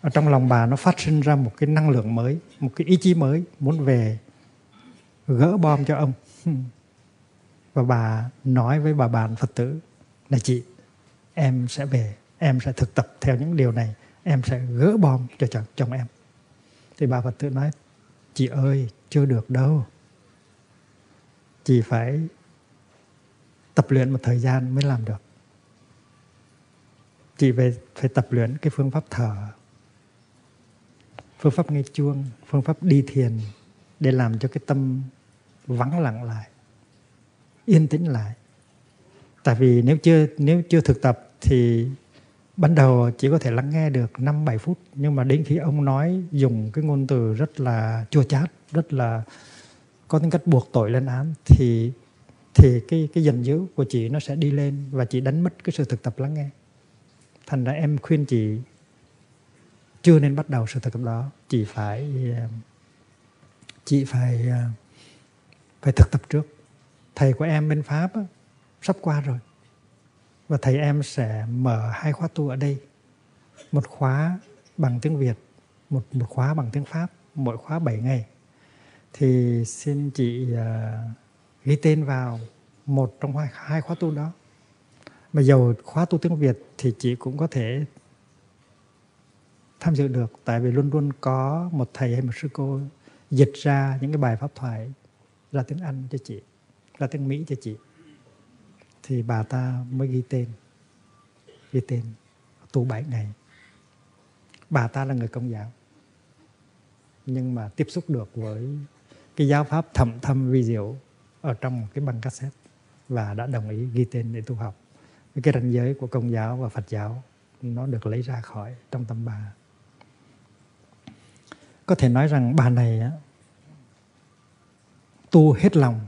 Ở trong lòng bà nó phát sinh ra một cái năng lượng mới, một cái ý chí mới muốn về gỡ bom cho ông. Và bà nói với bà bạn Phật tử là: chị, em sẽ về, em sẽ thực tập theo những điều này, em sẽ gỡ bom cho chồng em. Thì bà Phật tử nói: chị ơi, chưa được đâu. Chị phải tập luyện một thời gian mới làm được. Chị phải tập luyện cái phương pháp thở, phương pháp nghe chuông, phương pháp đi thiền để làm cho cái tâm vắng lặng lại, yên tĩnh lại. Tại vì nếu chưa thực tập thì ban đầu chỉ có thể lắng nghe được 5-7 phút. Nhưng mà đến khi ông nói dùng cái ngôn từ rất là chua chát, rất là có tính cách buộc tội lên án, thì cái giận dữ của chị nó sẽ đi lên và chị đánh mất cái sự thực tập lắng nghe. Thành ra em khuyên chị chưa nên bắt đầu sự thực tập đó. Chị phải thực tập trước. Thầy của em bên Pháp á, sắp qua rồi. Và thầy em sẽ mở 2 khóa tu ở đây. 1 khóa bằng tiếng Việt, một khóa bằng tiếng Pháp, mỗi khóa 7 ngày. Thì xin chị ghi tên vào một trong 2 khóa tu đó. Mà dầu khóa tu tiếng Việt thì chị cũng có thể tham dự được. Tại vì luôn luôn có một thầy hay một sư cô dịch ra những cái bài pháp thoại ra tiếng Anh cho chị, ra tiếng Mỹ cho chị. Thì bà ta mới ghi tên tu 7 ngày. Bà ta là người Công giáo, nhưng mà tiếp xúc được với cái giáo pháp thâm thâm vi diệu ở trong một cái băng cassette và đã đồng ý ghi tên để tu học. Cái ranh giới của Công giáo và Phật giáo nó được lấy ra khỏi trong tâm bà. Có thể nói rằng bà này á, tu hết lòng,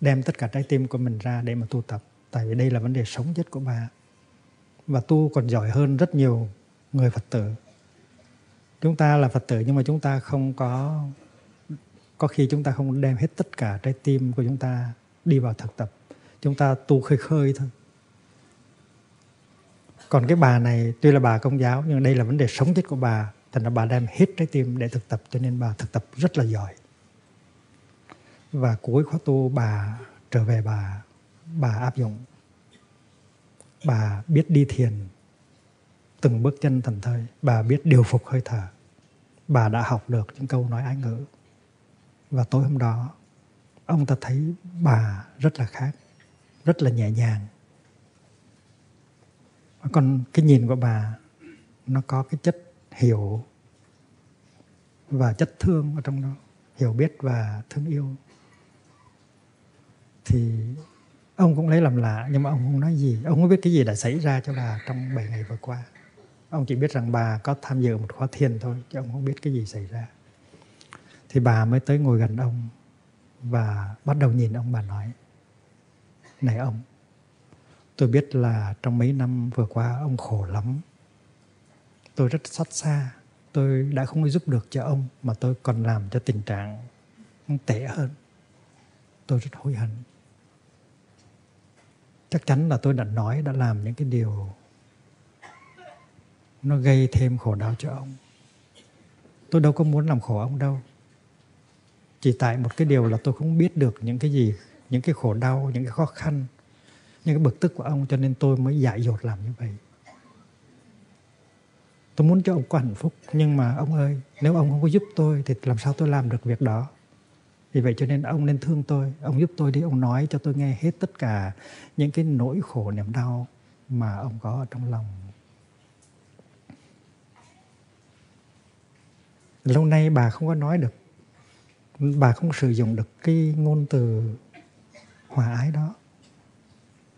đem tất cả trái tim của mình ra để mà tu tập. Tại vì đây là vấn đề sống chết của bà. Và tu còn giỏi hơn rất nhiều người Phật tử. Chúng ta là Phật tử nhưng mà chúng ta không có khi chúng ta không đem hết tất cả trái tim của chúng ta đi vào thực tập. Chúng ta tu khơi khơi thôi. Còn cái bà này tuy là bà Công giáo nhưng đây là vấn đề sống chết của bà. Thành ra bà đem hết trái tim để thực tập, cho nên bà thực tập rất là giỏi. Và cuối khóa tu bà trở về bà áp dụng bà biết đi thiền từng bước chân thần thời, bà biết điều phục hơi thở, bà đã học được những câu nói Ái ngữ. Và tối hôm đó, ông ta thấy bà rất là khác, rất là nhẹ nhàng. Còn cái nhìn của bà, nó có cái chất hiểu và chất thương ở trong đó, hiểu biết và thương yêu. Thì ông cũng lấy làm lạ, nhưng mà ông không nói gì. Ông không biết cái gì đã xảy ra cho bà trong 7 ngày vừa qua. Ông chỉ biết rằng bà có tham dự một khóa thiền thôi, chứ ông không biết cái gì xảy ra. Thì bà mới tới ngồi gần ông và bắt đầu nhìn ông, bà nói: "Này ông, tôi biết là trong mấy năm vừa qua ông khổ lắm. Tôi rất xót xa. Tôi đã không giúp được cho ông mà tôi còn làm cho tình trạng tệ hơn. Tôi rất hối hận. Chắc chắn là tôi đã nói, đã làm những cái điều nó gây thêm khổ đau cho ông. Tôi đâu có muốn làm khổ ông đâu. Chỉ tại một cái điều là tôi không biết được những cái gì, những cái khổ đau, những cái khó khăn, những cái bực tức của ông, cho nên tôi mới dại dột làm như vậy. Tôi muốn cho ông có hạnh phúc, nhưng mà ông ơi, nếu ông không có giúp tôi thì làm sao tôi làm được việc đó. Vì vậy cho nên ông nên thương tôi, ông giúp tôi đi, ông nói cho tôi nghe hết tất cả những cái nỗi khổ niềm đau mà ông có ở trong lòng. Lâu nay bà không có nói được, bà không sử dụng được cái ngôn từ hòa ái đó.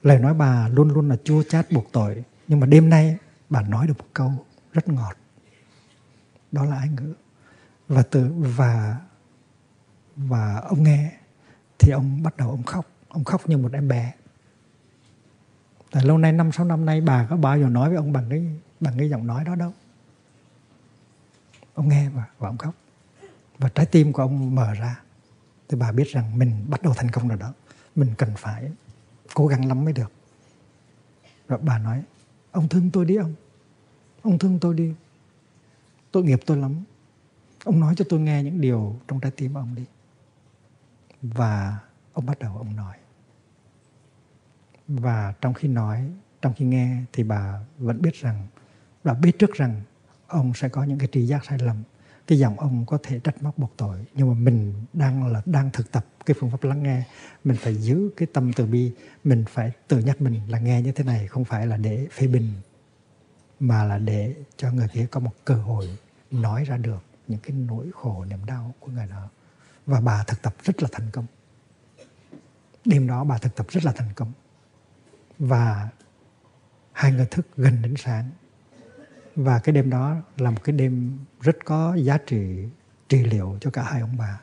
Lời nói bà luôn luôn là chua chát buộc tội, nhưng mà đêm nay bà nói được một câu rất ngọt. Đó là Ái ngữ. Và ông nghe thì ông bắt đầu ông khóc như một em bé. Tại lâu nay, 5-6 năm nay, bà có bao giờ nói với ông bằng cái giọng nói đó đâu. Ông nghe và ông khóc. Và trái tim của ông mở ra. Thì bà biết rằng mình bắt đầu thành công rồi đó. Mình cần phải cố gắng lắm mới được. Rồi bà nói: "Ông thương tôi đi ông. Ông thương tôi đi. Tội nghiệp tôi lắm. Ông nói cho tôi nghe những điều trong trái tim ông đi." Và ông bắt đầu ông nói. Và trong khi nói, trong khi nghe thì bà vẫn biết rằng, bà biết trước rằng ông sẽ có những cái tri giác sai lầm. Cái giọng ông có thể trách móc buộc tội, nhưng mà mình đang thực tập cái phương pháp lắng nghe. Mình phải giữ cái tâm từ bi, mình phải tự nhắc mình là nghe như thế này không phải là để phê bình, mà là để cho người kia có một cơ hội nói ra được những cái nỗi khổ niềm đau của người đó. Và bà thực tập rất là thành công. Đêm đó bà thực tập rất là thành công. Và hai người thức gần đến sáng. Và cái đêm đó là một cái đêm rất có giá trị trị liệu cho cả hai ông bà.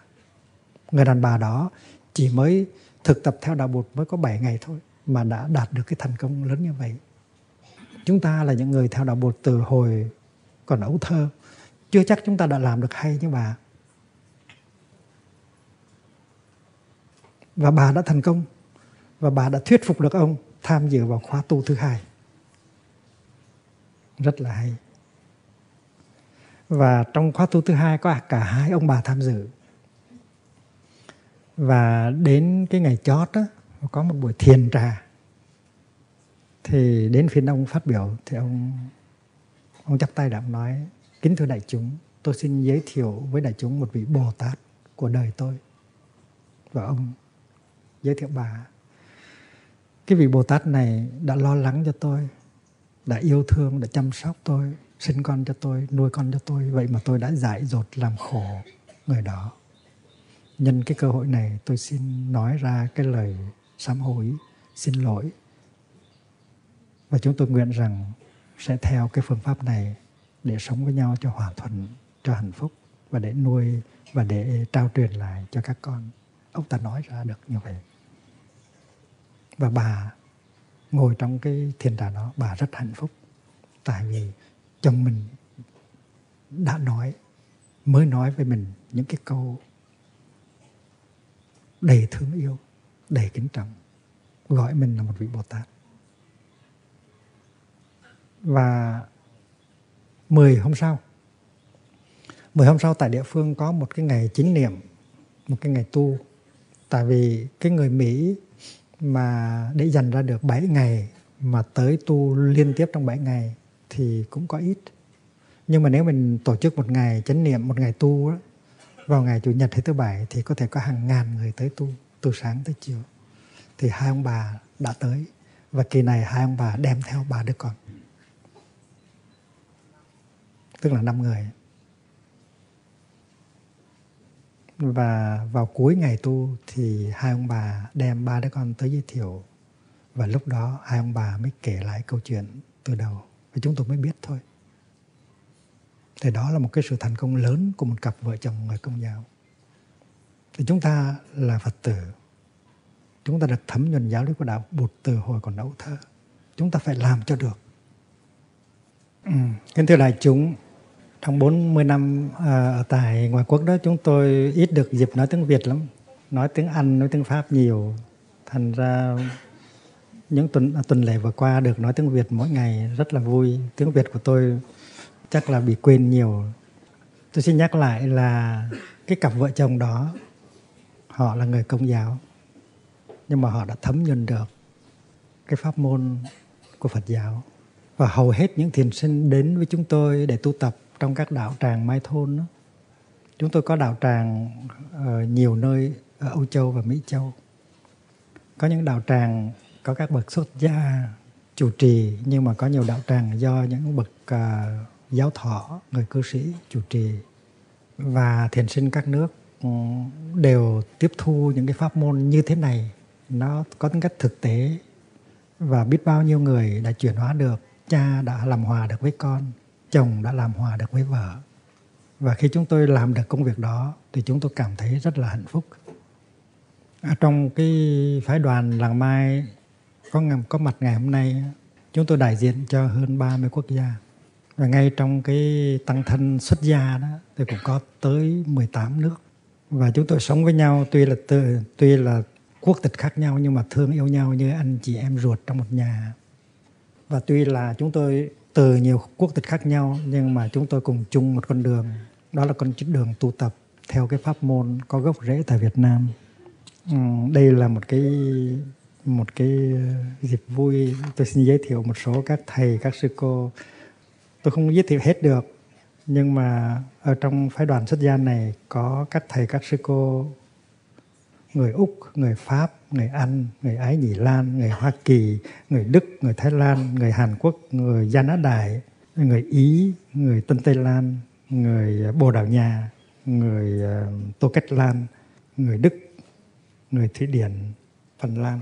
Người đàn bà đó chỉ mới thực tập theo đạo Bụt mới có 7 ngày thôi mà đã đạt được cái thành công lớn như vậy. Chúng ta là những người theo đạo Bụt từ hồi còn ấu thơ, chưa chắc chúng ta đã làm được hay như bà. Và bà đã thành công. Và bà đã thuyết phục được ông tham dự vào khóa tu thứ hai. Rất là hay. Và trong khóa tu thứ hai có cả hai ông bà tham dự. Và đến cái ngày chót đó, có một buổi thiền trà. Thì đến phiên ông phát biểu, thì ông chắp tay đã nói: "Kính thưa đại chúng, tôi xin giới thiệu với đại chúng một vị Bồ Tát của đời tôi." Và ông giới thiệu bà. "Cái vị Bồ Tát này đã lo lắng cho tôi, đã yêu thương, đã chăm sóc tôi, sinh con cho tôi, nuôi con cho tôi. Vậy mà tôi đã dại dột làm khổ người đó. Nhân cái cơ hội này tôi xin nói ra cái lời sám hối, xin lỗi. Và chúng tôi nguyện rằng sẽ theo cái phương pháp này để sống với nhau cho hòa thuận, cho hạnh phúc, và để nuôi và để trao truyền lại cho các con." Ông ta nói ra được như vậy. Và bà ngồi trong cái thiền trà đó, bà rất hạnh phúc. Tại vì chồng mình đã nói, mới nói với mình những cái câu đầy thương yêu, đầy kính trọng, gọi mình là một vị Bồ Tát. Và 10 hôm sau tại địa phương có một cái ngày chính niệm, một cái ngày tu. Tại vì cái người Mỹ mà để dành ra được 7 ngày mà tới tu liên tiếp trong 7 ngày thì cũng có ít. Nhưng mà nếu mình tổ chức một ngày chánh niệm, một ngày tu đó, vào ngày Chủ nhật hay thứ Bảy thì có thể có hàng ngàn người tới tu, từ sáng tới chiều. Thì hai ông bà đã tới, và kỳ này hai ông bà đem theo 3 đứa con, tức là 5 người. Và vào cuối ngày tu thì hai ông bà đem 3 đứa con tới giới thiệu, và lúc đó hai ông bà mới kể lại câu chuyện từ đầu, và chúng tôi mới biết thôi. Thì đó là một cái sự thành công lớn của một cặp vợ chồng người Công giáo. Thì chúng ta là Phật tử, chúng ta được thấm nhuần giáo lý của Đạo Bụt từ hồi còn ấu thơ. Chúng ta phải làm cho được. Kính thưa đại chúng, trong 40 năm ở tại ngoại quốc đó, chúng tôi ít được dịp nói tiếng Việt lắm. Nói tiếng Anh, nói tiếng Pháp nhiều. Thành ra những tuần lễ vừa qua được nói tiếng Việt mỗi ngày rất là vui. Tiếng Việt của tôi chắc là bị quên nhiều. Tôi xin nhắc lại là cái cặp vợ chồng đó, họ là người Công giáo, nhưng mà họ đã thấm nhuần được cái pháp môn của Phật giáo. Và hầu hết những thiền sinh đến với chúng tôi để tu tập trong các đạo tràng Mai Thôn đó. Chúng tôi có đạo tràng ở nhiều nơi ở Âu Châu và Mỹ Châu. Có những đạo tràng có các bậc xuất gia chủ trì, nhưng mà có nhiều đạo tràng do những bậc giáo thọ, người cư sĩ chủ trì. Và thiền sinh các nước đều tiếp thu những cái pháp môn như thế này. Nó có tính cách thực tế, và biết bao nhiêu người đã chuyển hóa được. Cha đã làm hòa được với con, chồng đã làm hòa được với vợ. Và khi chúng tôi làm được công việc đó thì chúng tôi cảm thấy rất là hạnh phúc. Trong cái phái đoàn Làng Mai có mặt ngày hôm nay, chúng tôi đại diện cho hơn 30 quốc gia. Và ngay trong cái tăng thân xuất gia đó thì cũng có tới 18 nước. Và chúng tôi sống với nhau tuy là quốc tịch khác nhau, nhưng mà thương yêu nhau như anh chị em ruột trong một nhà. Và tuy là chúng tôi từ nhiều quốc tịch khác nhau, nhưng mà chúng tôi cùng chung một con đường. Đó là con đường tu tập theo cái pháp môn có gốc rễ tại Việt Nam. Đây là một cái dịp vui. Tôi xin giới thiệu một số các thầy, các sư cô. Tôi không giới thiệu hết được, nhưng mà ở trong phái đoàn xuất gia này có các thầy, các sư cô người Úc, người Pháp, người Anh, người Ái Nhĩ Lan, người Hoa Kỳ, người Đức, người Thái Lan, người Hàn Quốc, người Gia Nã Đại, người Ý, người Tân Tây Lan, người Bồ Đào Nha, người Tô Cách Lan, người Đức, người Thụy Điển, Phần Lan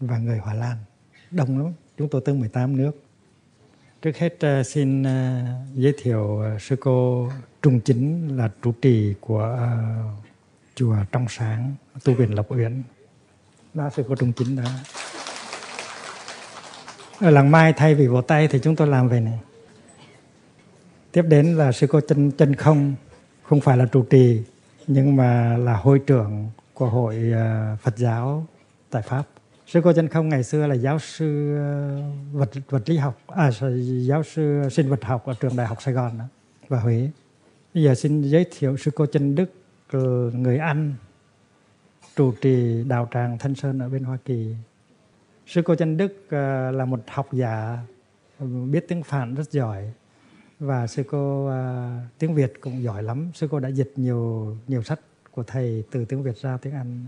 và người Hà Lan. Đông lắm, chúng tôi tới 18 nước. Trước hết xin giới thiệu sư cô Trung Chính là trụ trì của chùa Trong Sáng, tu viện Lộc Uyển. Đó, sư cô Trung Chính đó. Ở Làng Mai thay vì vỗ tay thì chúng tôi làm về này. Tiếp đến là sư cô Chân Không, không phải là trụ trì, nhưng mà là hội trưởng của hội Phật giáo tại Pháp. Sư cô Chân Không ngày xưa là giáo sư giáo sư sinh vật học ở trường Đại học Sài Gòn đó, và Huế. Bây giờ xin giới thiệu sư cô Chân Đức, người Anh, trụ trì đạo tràng Thanh Sơn ở bên Hoa Kỳ. Sư cô Chân Đức là một học giả biết tiếng Phạn rất giỏi, và sư cô tiếng Việt cũng giỏi lắm. Sư cô đã dịch nhiều sách của thầy từ tiếng Việt ra tiếng Anh.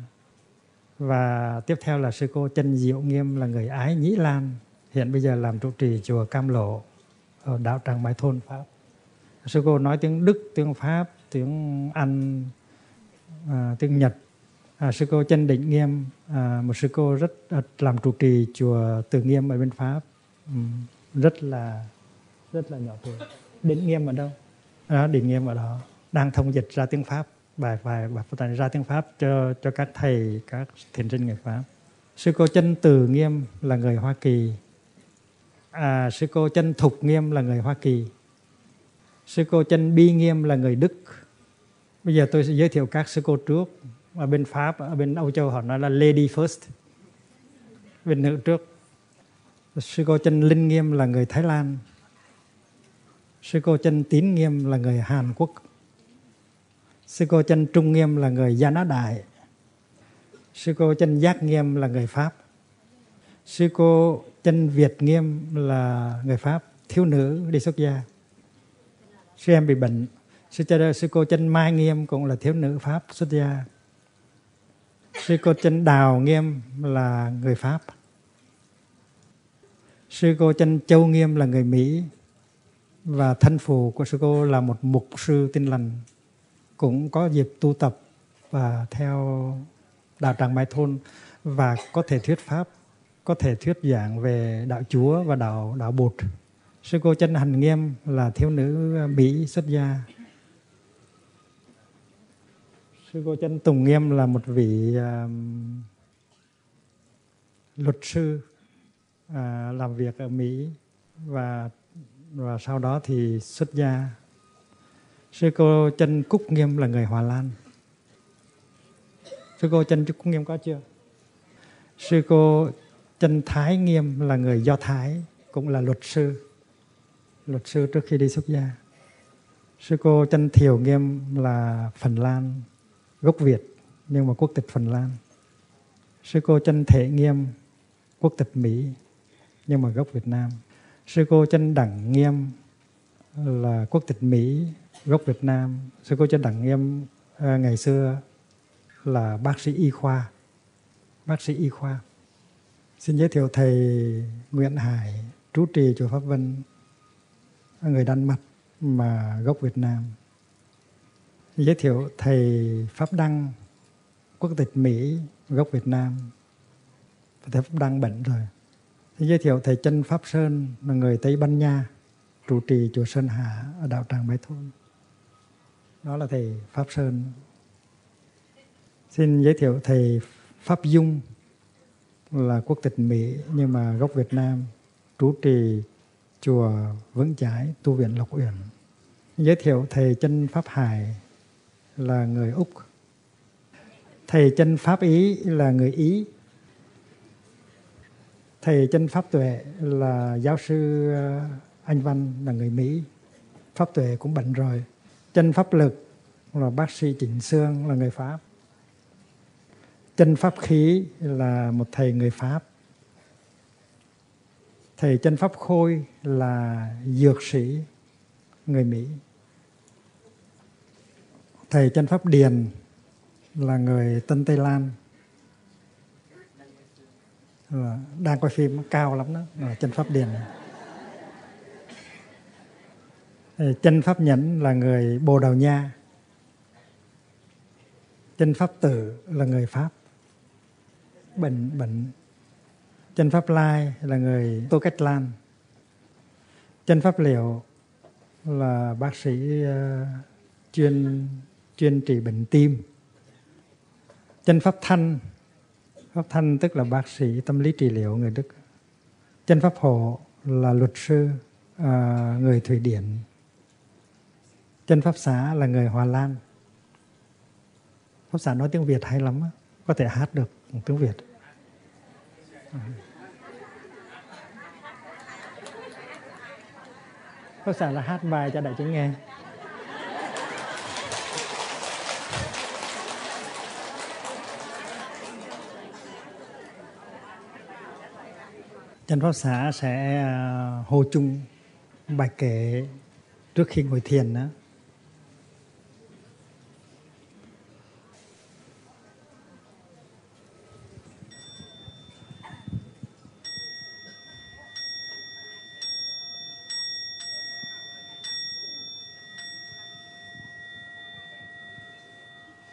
Và tiếp theo là sư cô Chân Diệu Nghiêm là người Ái Nhĩ Lan, hiện bây giờ làm trụ trì chùa Cam Lộ ở đạo tràng Mai Thôn, Pháp. Sư cô nói tiếng Đức, tiếng Pháp, tiếng Anh, tiếng Nhật. Sư cô Chân Định Nghiêm, một sư cô rất làm trụ trì chùa Từ Nghiêm ở bên Pháp, rất là nhỏ tuổi. Định Nghiêm ở đâu? Định Nghiêm ở đó, đang thông dịch ra tiếng Pháp, bài Phật Tạng ra tiếng Pháp cho các thầy, các thiền sinh người Pháp. Sư cô Chân Từ Nghiêm là người Hoa Kỳ. Sư cô Chân Thục Nghiêm là người Hoa Kỳ. Sư cô Chân Bi Nghiêm là người Đức. Bây giờ tôi sẽ giới thiệu các sư cô trước. Ở bên Pháp, ở bên Âu Châu họ nói là Lady First, bên nữ trước. Sư cô Chân Linh Nghiêm là người Thái Lan. Sư cô Chân Tín Nghiêm là người Hàn Quốc. Sư cô Chân Trung Nghiêm là người Gia Nã Đại. Sư cô Chân Giác Nghiêm là người Pháp. Sư cô chân Việt Nghiêm là người Pháp, thiếu nữ đi xuất gia. Sư em bị bệnh. Sư cô chân Mai Nghiêm cũng là thiếu nữ Pháp xuất gia. Sư cô chân Đào Nghiêm là người Pháp. Sư cô chân Châu Nghiêm là người Mỹ. Và thân phụ của sư cô là một mục sư Tin Lành, cũng có dịp tu tập và theo đạo Tràng Mai Thôn, và có thể thuyết pháp, có thể thuyết giảng về đạo Chúa và đạo Bụt. Sư cô chân Hành Nghiêm là thiếu nữ Mỹ xuất gia. Sư cô chân Tùng Nghiêm là một vị luật sư làm việc ở Mỹ và sau đó thì xuất gia. Sư cô chân Cúc Nghiêm là người Hòa Lan. Sư cô chân Cúc Nghiêm có chưa? Sư cô chân Thái Nghiêm là người Do Thái, cũng là luật sư trước khi đi xuất gia. Sư cô chân Thiều Nghiêm là Phần Lan, gốc Việt nhưng mà quốc tịch Phần Lan. Sư cô chân Thể Nghiêm quốc tịch Mỹ nhưng mà gốc Việt Nam. Sư cô chân Đẳng Nghiêm là quốc tịch Mỹ, gốc Việt Nam. Sư cô chân Đẳng Nghiêm ngày xưa là bác sĩ y khoa. Xin giới thiệu thầy Nguyễn Hải, trú trì chùa Pháp Vân, người Đan Mạch mà gốc Việt Nam. Giới thiệu thầy Pháp Đăng, quốc tịch Mỹ, gốc Việt Nam. Thầy Pháp Đăng bệnh rồi. Giới thiệu thầy chân Pháp Sơn là người Tây Ban Nha, trụ trì chùa Sơn Hà ở đạo Tràng Mai Thôn. Đó là thầy Pháp Sơn. Xin giới thiệu thầy Pháp Dung là quốc tịch Mỹ nhưng mà gốc Việt Nam, trú trì chùa Vững Chãi, tu viện Lộc Uyển. Giới thiệu thầy chân Pháp Hải là người Úc. Thầy chân Pháp Ý là người Ý. Thầy chân Pháp Tuệ là giáo sư Anh Văn, là người Mỹ. Pháp Tuệ cũng bệnh rồi. Chân Pháp Lực là bác sĩ Trịnh Sương, là người Pháp. Chân Pháp Khí là một thầy người Pháp. Thầy chân Pháp Khôi là dược sĩ, người Mỹ. Thầy chân Pháp Điền là người Tân Tây Lan. Đang coi phim cao lắm đó, chân Pháp Điền. Chân Pháp Nhẫn là người Bồ Đào Nha. Chân Pháp Tử là người Pháp, bệnh. Chân Pháp Lai là người Tô Cách Lan. Chân Pháp Liệu là bác sĩ chuyên trị bệnh tim. Chân Pháp Thanh, Pháp Thanh tức là bác sĩ tâm lý trị liệu, người Đức. Chân Pháp Hộ là luật sư, người Thụy Điển. Chân Pháp Xã là người Hòa Lan. Pháp Xã nói tiếng Việt hay lắm, có thể hát được tiếng Việt. Pháp Xã là hát bài cho đại chúng nghe. Chân Pháp Xã sẽ hồ chung bài kệ trước khi ngồi thiền đó.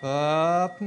Pháp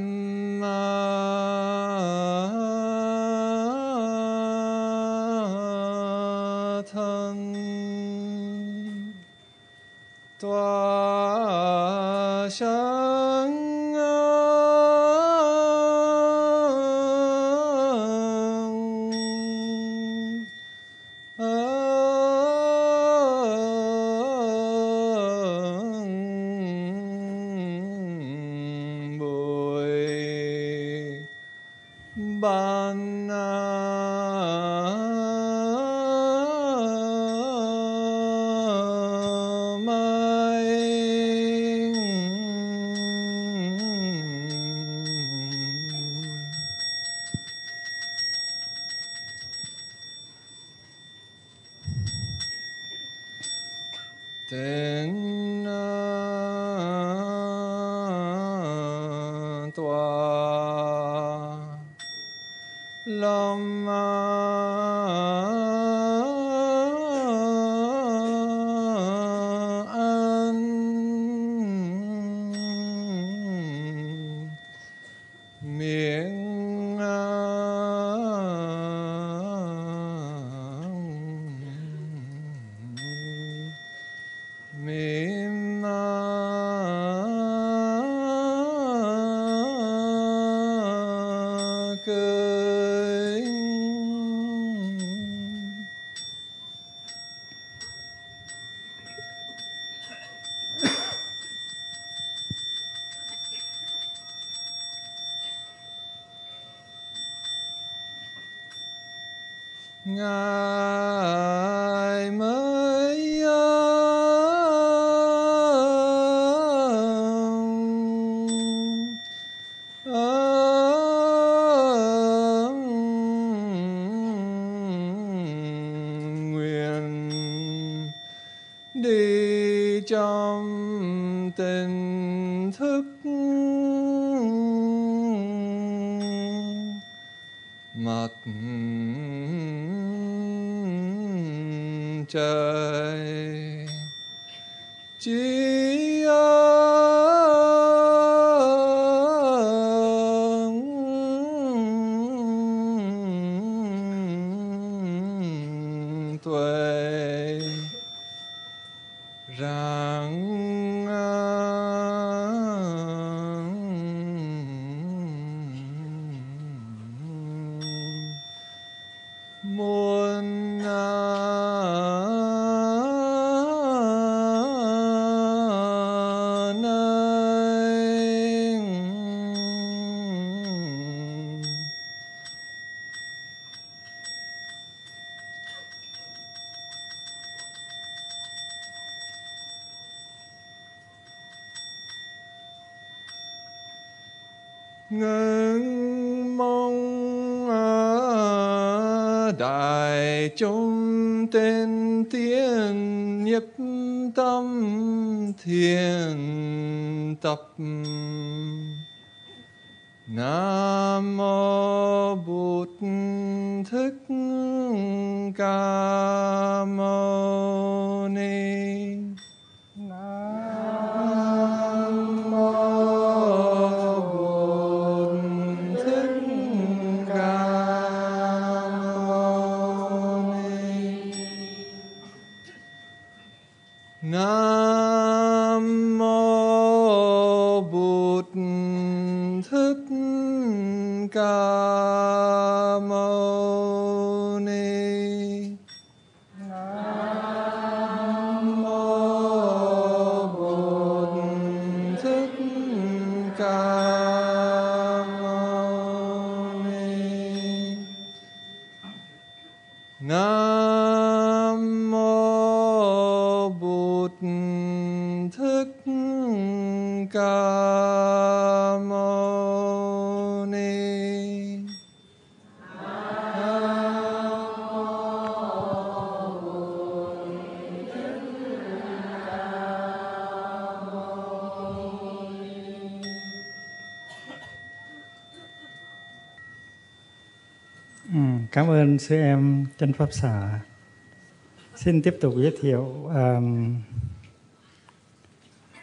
Tịnh tòa lòng an miệng ngài mới nguyện đi trong tỉnh thức mặt trời chỉ tuệ rằng muôn ngưng mong đại chúng tên tiên nhập tâm thiền tập. Nam mô Bụt Thích Ca Mâu Ni. Nam mô Nam mô Bụt Thích Ca Mâu Ni. Nam mô Bụt Thích Ca Mâu Ni. Nam mô Bụt Thích Ca Mâu Ni. Nam mô Bụt Thích Ca Mâu Ni. Cảm ơn sư em Chân Pháp Xả. Xin tiếp tục giới thiệu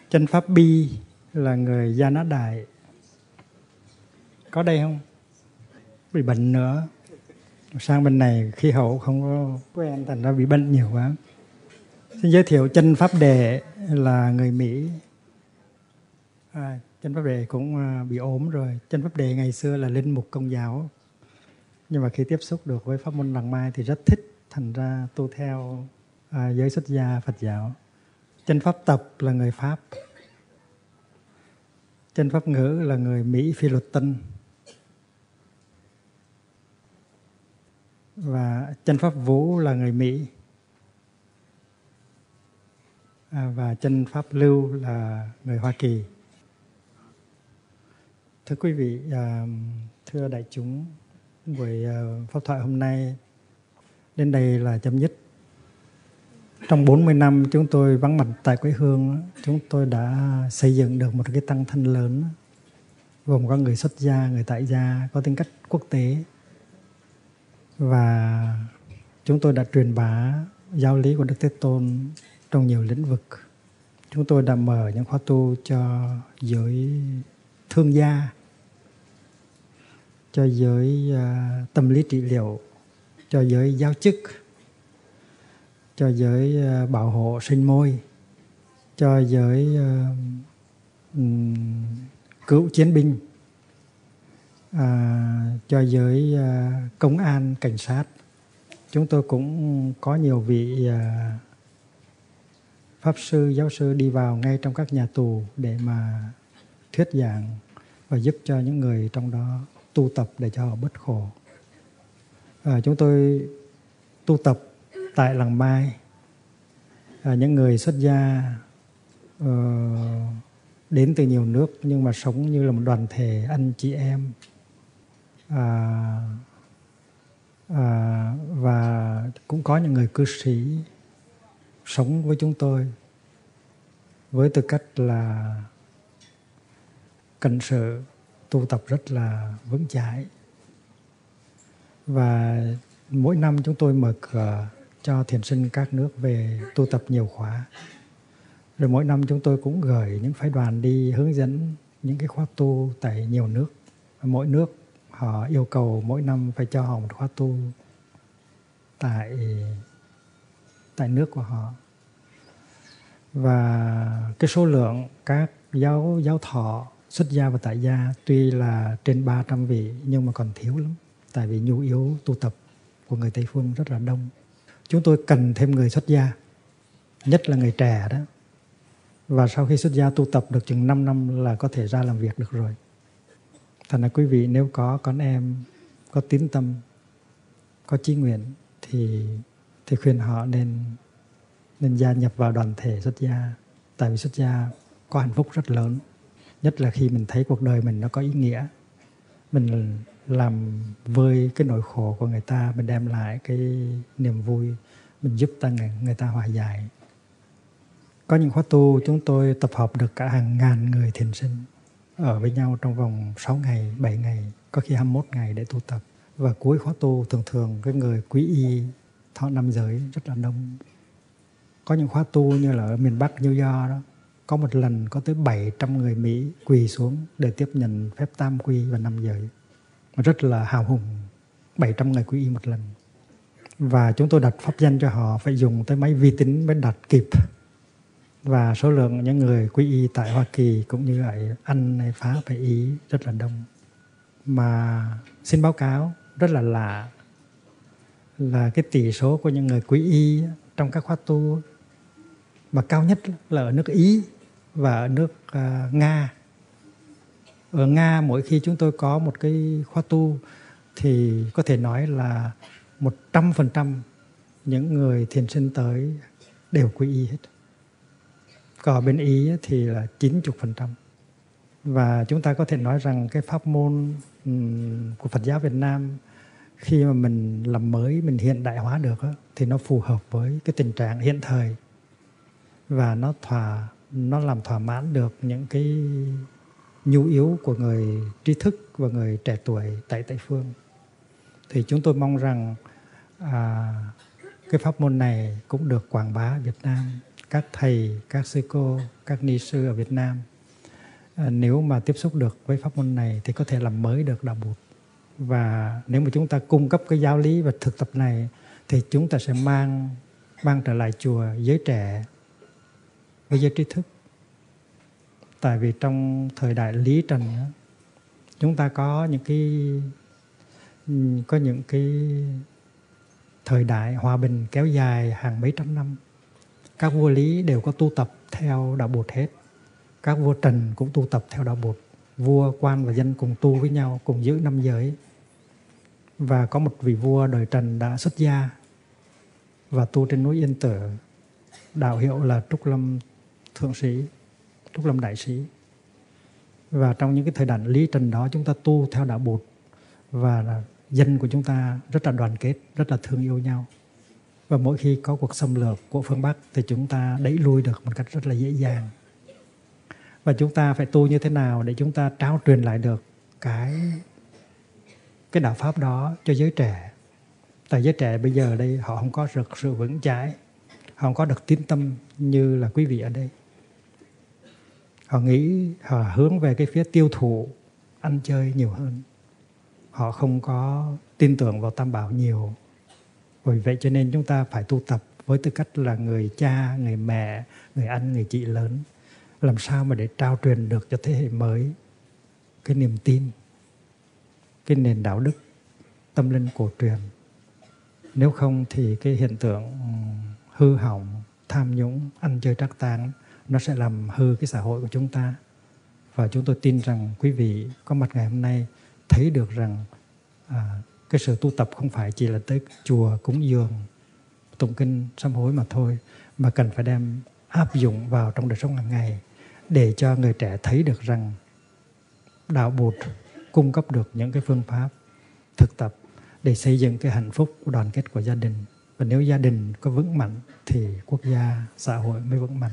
Chân Pháp Bi là người Gia Nã Đại. Có đây không? Bị bệnh nữa. Sang bên này khí hậu không có quen, thành ra bị bệnh nhiều quá. Xin giới thiệu Chân Pháp Đề là người Mỹ. Chân Pháp Đề cũng bị ốm rồi. Chân Pháp Đề ngày xưa là linh mục Công giáo. Nhưng mà khi tiếp xúc được với pháp môn Làng Mai thì rất thích, thành ra tu theo giới xuất gia Phật giáo. Chân Pháp Tập là người Pháp. Chân Pháp Ngữ là người Mỹ Phi Luật Tân. Và Chân Pháp Vũ là người Mỹ. Và Chân Pháp Lưu là người Hoa Kỳ. Thưa quý vị, thưa đại chúng, buổi pháp thoại hôm nay đến đây là chấm dứt. Trong 40 năm chúng tôi vắng mặt tại quê hương, chúng tôi đã xây dựng được một cái tăng thân lớn, gồm có người xuất gia, người tại gia, có tính cách quốc tế. Và chúng tôi đã truyền bá giáo lý của Đức Thế Tôn trong nhiều lĩnh vực. Chúng tôi đã mở những khóa tu cho giới thương gia, cho giới tâm lý trị liệu, cho giới giáo chức, cho giới bảo hộ sinh môi, cho giới cựu chiến binh, cho giới công an, cảnh sát. Chúng tôi cũng có nhiều vị pháp sư, giáo sư đi vào ngay trong các nhà tù để mà thuyết giảng và giúp cho những người trong đó tu tập để cho họ bớt khổ. Chúng tôi tu tập tại Làng Mai. Những người xuất gia đến từ nhiều nước nhưng mà sống như là một đoàn thể anh chị em. Và cũng có những người cư sĩ sống với chúng tôi với tư cách là cận sự, tu tập rất là vững chãi. Và mỗi năm chúng tôi mở cửa cho thiền sinh các nước về tu tập nhiều khóa. Rồi mỗi năm chúng tôi cũng gửi những phái đoàn đi hướng dẫn những cái khóa tu tại nhiều nước. Mỗi nước họ yêu cầu mỗi năm phải cho họ một khóa tu tại nước của họ. Và cái số lượng các giáo thọ xuất gia và tại gia tuy là trên 300 vị nhưng mà còn thiếu lắm. Tại vì nhu yếu tu tập của người Tây Phương rất là đông. Chúng tôi cần thêm người xuất gia, nhất là người trẻ đó. Và sau khi xuất gia tu tập được chừng 5 năm là có thể ra làm việc được rồi. Thành là quý vị nếu có con em, có tín tâm, có chí nguyện thì khuyên họ nên gia nhập vào đoàn thể xuất gia. Tại vì xuất gia có hạnh phúc rất lớn. Nhất là khi mình thấy cuộc đời mình nó có ý nghĩa. Mình làm vơi cái nỗi khổ của người ta, mình đem lại cái niềm vui, mình giúp người ta hòa giải. Có những khóa tu chúng tôi tập hợp được cả hàng ngàn người thiền sinh ở với nhau trong vòng 6 ngày, 7 ngày, có khi 21 ngày để tu tập. Và cuối khóa tu thường cái người quý y thọ năm giới rất là đông. Có những khóa tu như là ở miền Bắc New York đó, có một lần có tới 700 người Mỹ quỳ xuống để tiếp nhận phép tam quy và năm giới. Rất là hào hùng, 700 người quy y một lần. Và chúng tôi đặt pháp danh cho họ phải dùng tới máy vi tính mới đặt kịp. Và số lượng những người quy y tại Hoa Kỳ cũng như ở Anh hay Pháp hay Ý rất là đông. Mà xin báo cáo rất là lạ là cái tỷ số của những người quy y trong các khóa tu mà cao nhất là ở nước Ý và ở nước Nga. Ở Nga, mỗi khi chúng tôi có một cái khóa tu thì có thể nói là 100% những người thiền sinh tới đều quy y hết. Còn bên Ý thì là 90%. Và chúng ta có thể nói rằng cái pháp môn của Phật giáo Việt Nam khi mà mình làm mới, mình hiện đại hóa được thì nó phù hợp với cái tình trạng hiện thời và nó làm thỏa mãn được những cái nhu yếu của người trí thức và người trẻ tuổi tại Tây Phương. Thì chúng tôi mong rằng cái pháp môn này cũng được quảng bá ở Việt Nam. Các thầy, các sư cô, các ni sư ở Việt Nam nếu mà tiếp xúc được với pháp môn này thì có thể làm mới được đạo Phật. Và nếu mà chúng ta cung cấp cái giáo lý và thực tập này thì chúng ta sẽ mang trở lại chùa giới trẻ với giới trí thức. Tại vì trong thời đại Lý Trần chúng ta có những cái thời đại hòa bình kéo dài hàng mấy trăm năm. Các vua Lý đều có tu tập theo đạo Bụt hết. Các vua Trần cũng tu tập theo đạo Bụt. Vua, quan và dân cùng tu với nhau, cùng giữ năm giới. Và có một vị vua đời Trần đã xuất gia và tu trên núi Yên Tử, đạo hiệu là Trúc Lâm Thượng Sĩ, Trúc Lâm Đại Sĩ. Và trong những cái thời đại Lý Trần đó chúng ta tu theo đạo Bụt và dân của chúng ta rất là đoàn kết, rất là thương yêu nhau. Và mỗi khi có cuộc xâm lược của phương Bắc thì chúng ta đẩy lui được một cách rất là dễ dàng. Và chúng ta phải tu như thế nào để chúng ta trao truyền lại được cái đạo Pháp đó cho giới trẻ. Tại giới trẻ bây giờ ở đây họ không có được sự vững chãi, họ không có được tín tâm như là quý vị ở đây. Họ nghĩ, họ hướng về cái phía tiêu thụ, ăn chơi nhiều hơn. Họ không có tin tưởng vào Tam Bảo nhiều. Bởi vậy cho nên chúng ta phải tu tập với tư cách là người cha, người mẹ, người anh, người chị lớn. Làm sao mà để trao truyền được cho thế hệ mới cái niềm tin, cái nền đạo đức, tâm linh cổ truyền. Nếu không thì cái hiện tượng hư hỏng, tham nhũng, ăn chơi trác táng nó sẽ làm hư cái xã hội của chúng ta. Và chúng tôi tin rằng quý vị có mặt ngày hôm nay thấy được rằng cái sự tu tập không phải chỉ là tới chùa, cúng dường, tụng kinh, sám hối mà thôi, mà cần phải đem áp dụng vào trong đời sống hàng ngày để cho người trẻ thấy được rằng đạo Bụt cung cấp được những cái phương pháp thực tập để xây dựng cái hạnh phúc, đoàn kết của gia đình. Và nếu gia đình có vững mạnh thì quốc gia, xã hội mới vững mạnh.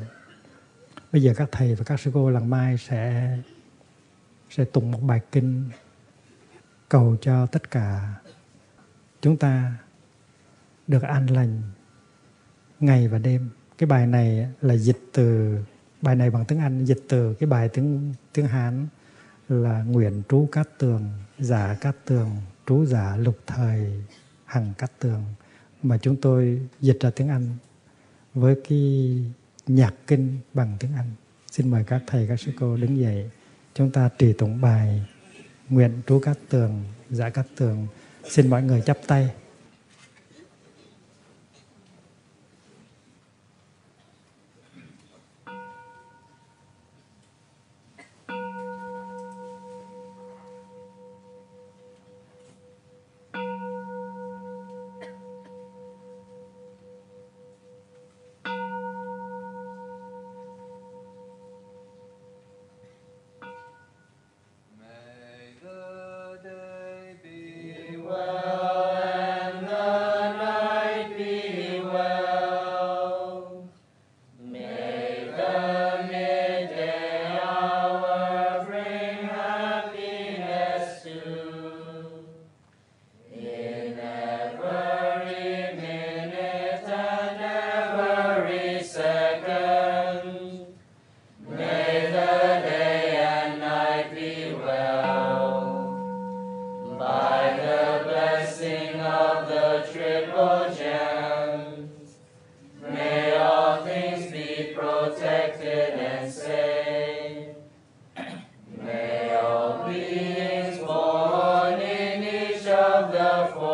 Bây giờ các thầy và các sư cô làng Mai sẽ tụng một bài kinh cầu cho tất cả chúng ta được an lành ngày và đêm. Cái bài này là dịch từ, bài này bằng tiếng Anh, dịch từ cái bài tiếng Hán là nguyện trú Cát Tường, giả Cát Tường, trú giả lục thời hằng Cát Tường, mà chúng tôi dịch ra tiếng Anh với cái nhạc kinh bằng tiếng Anh. Xin mời các thầy, các sư cô đứng dậy. Chúng ta trì tụng bài nguyện trú Cát Tường, giả Cát Tường. Xin mọi người chắp tay. Therefore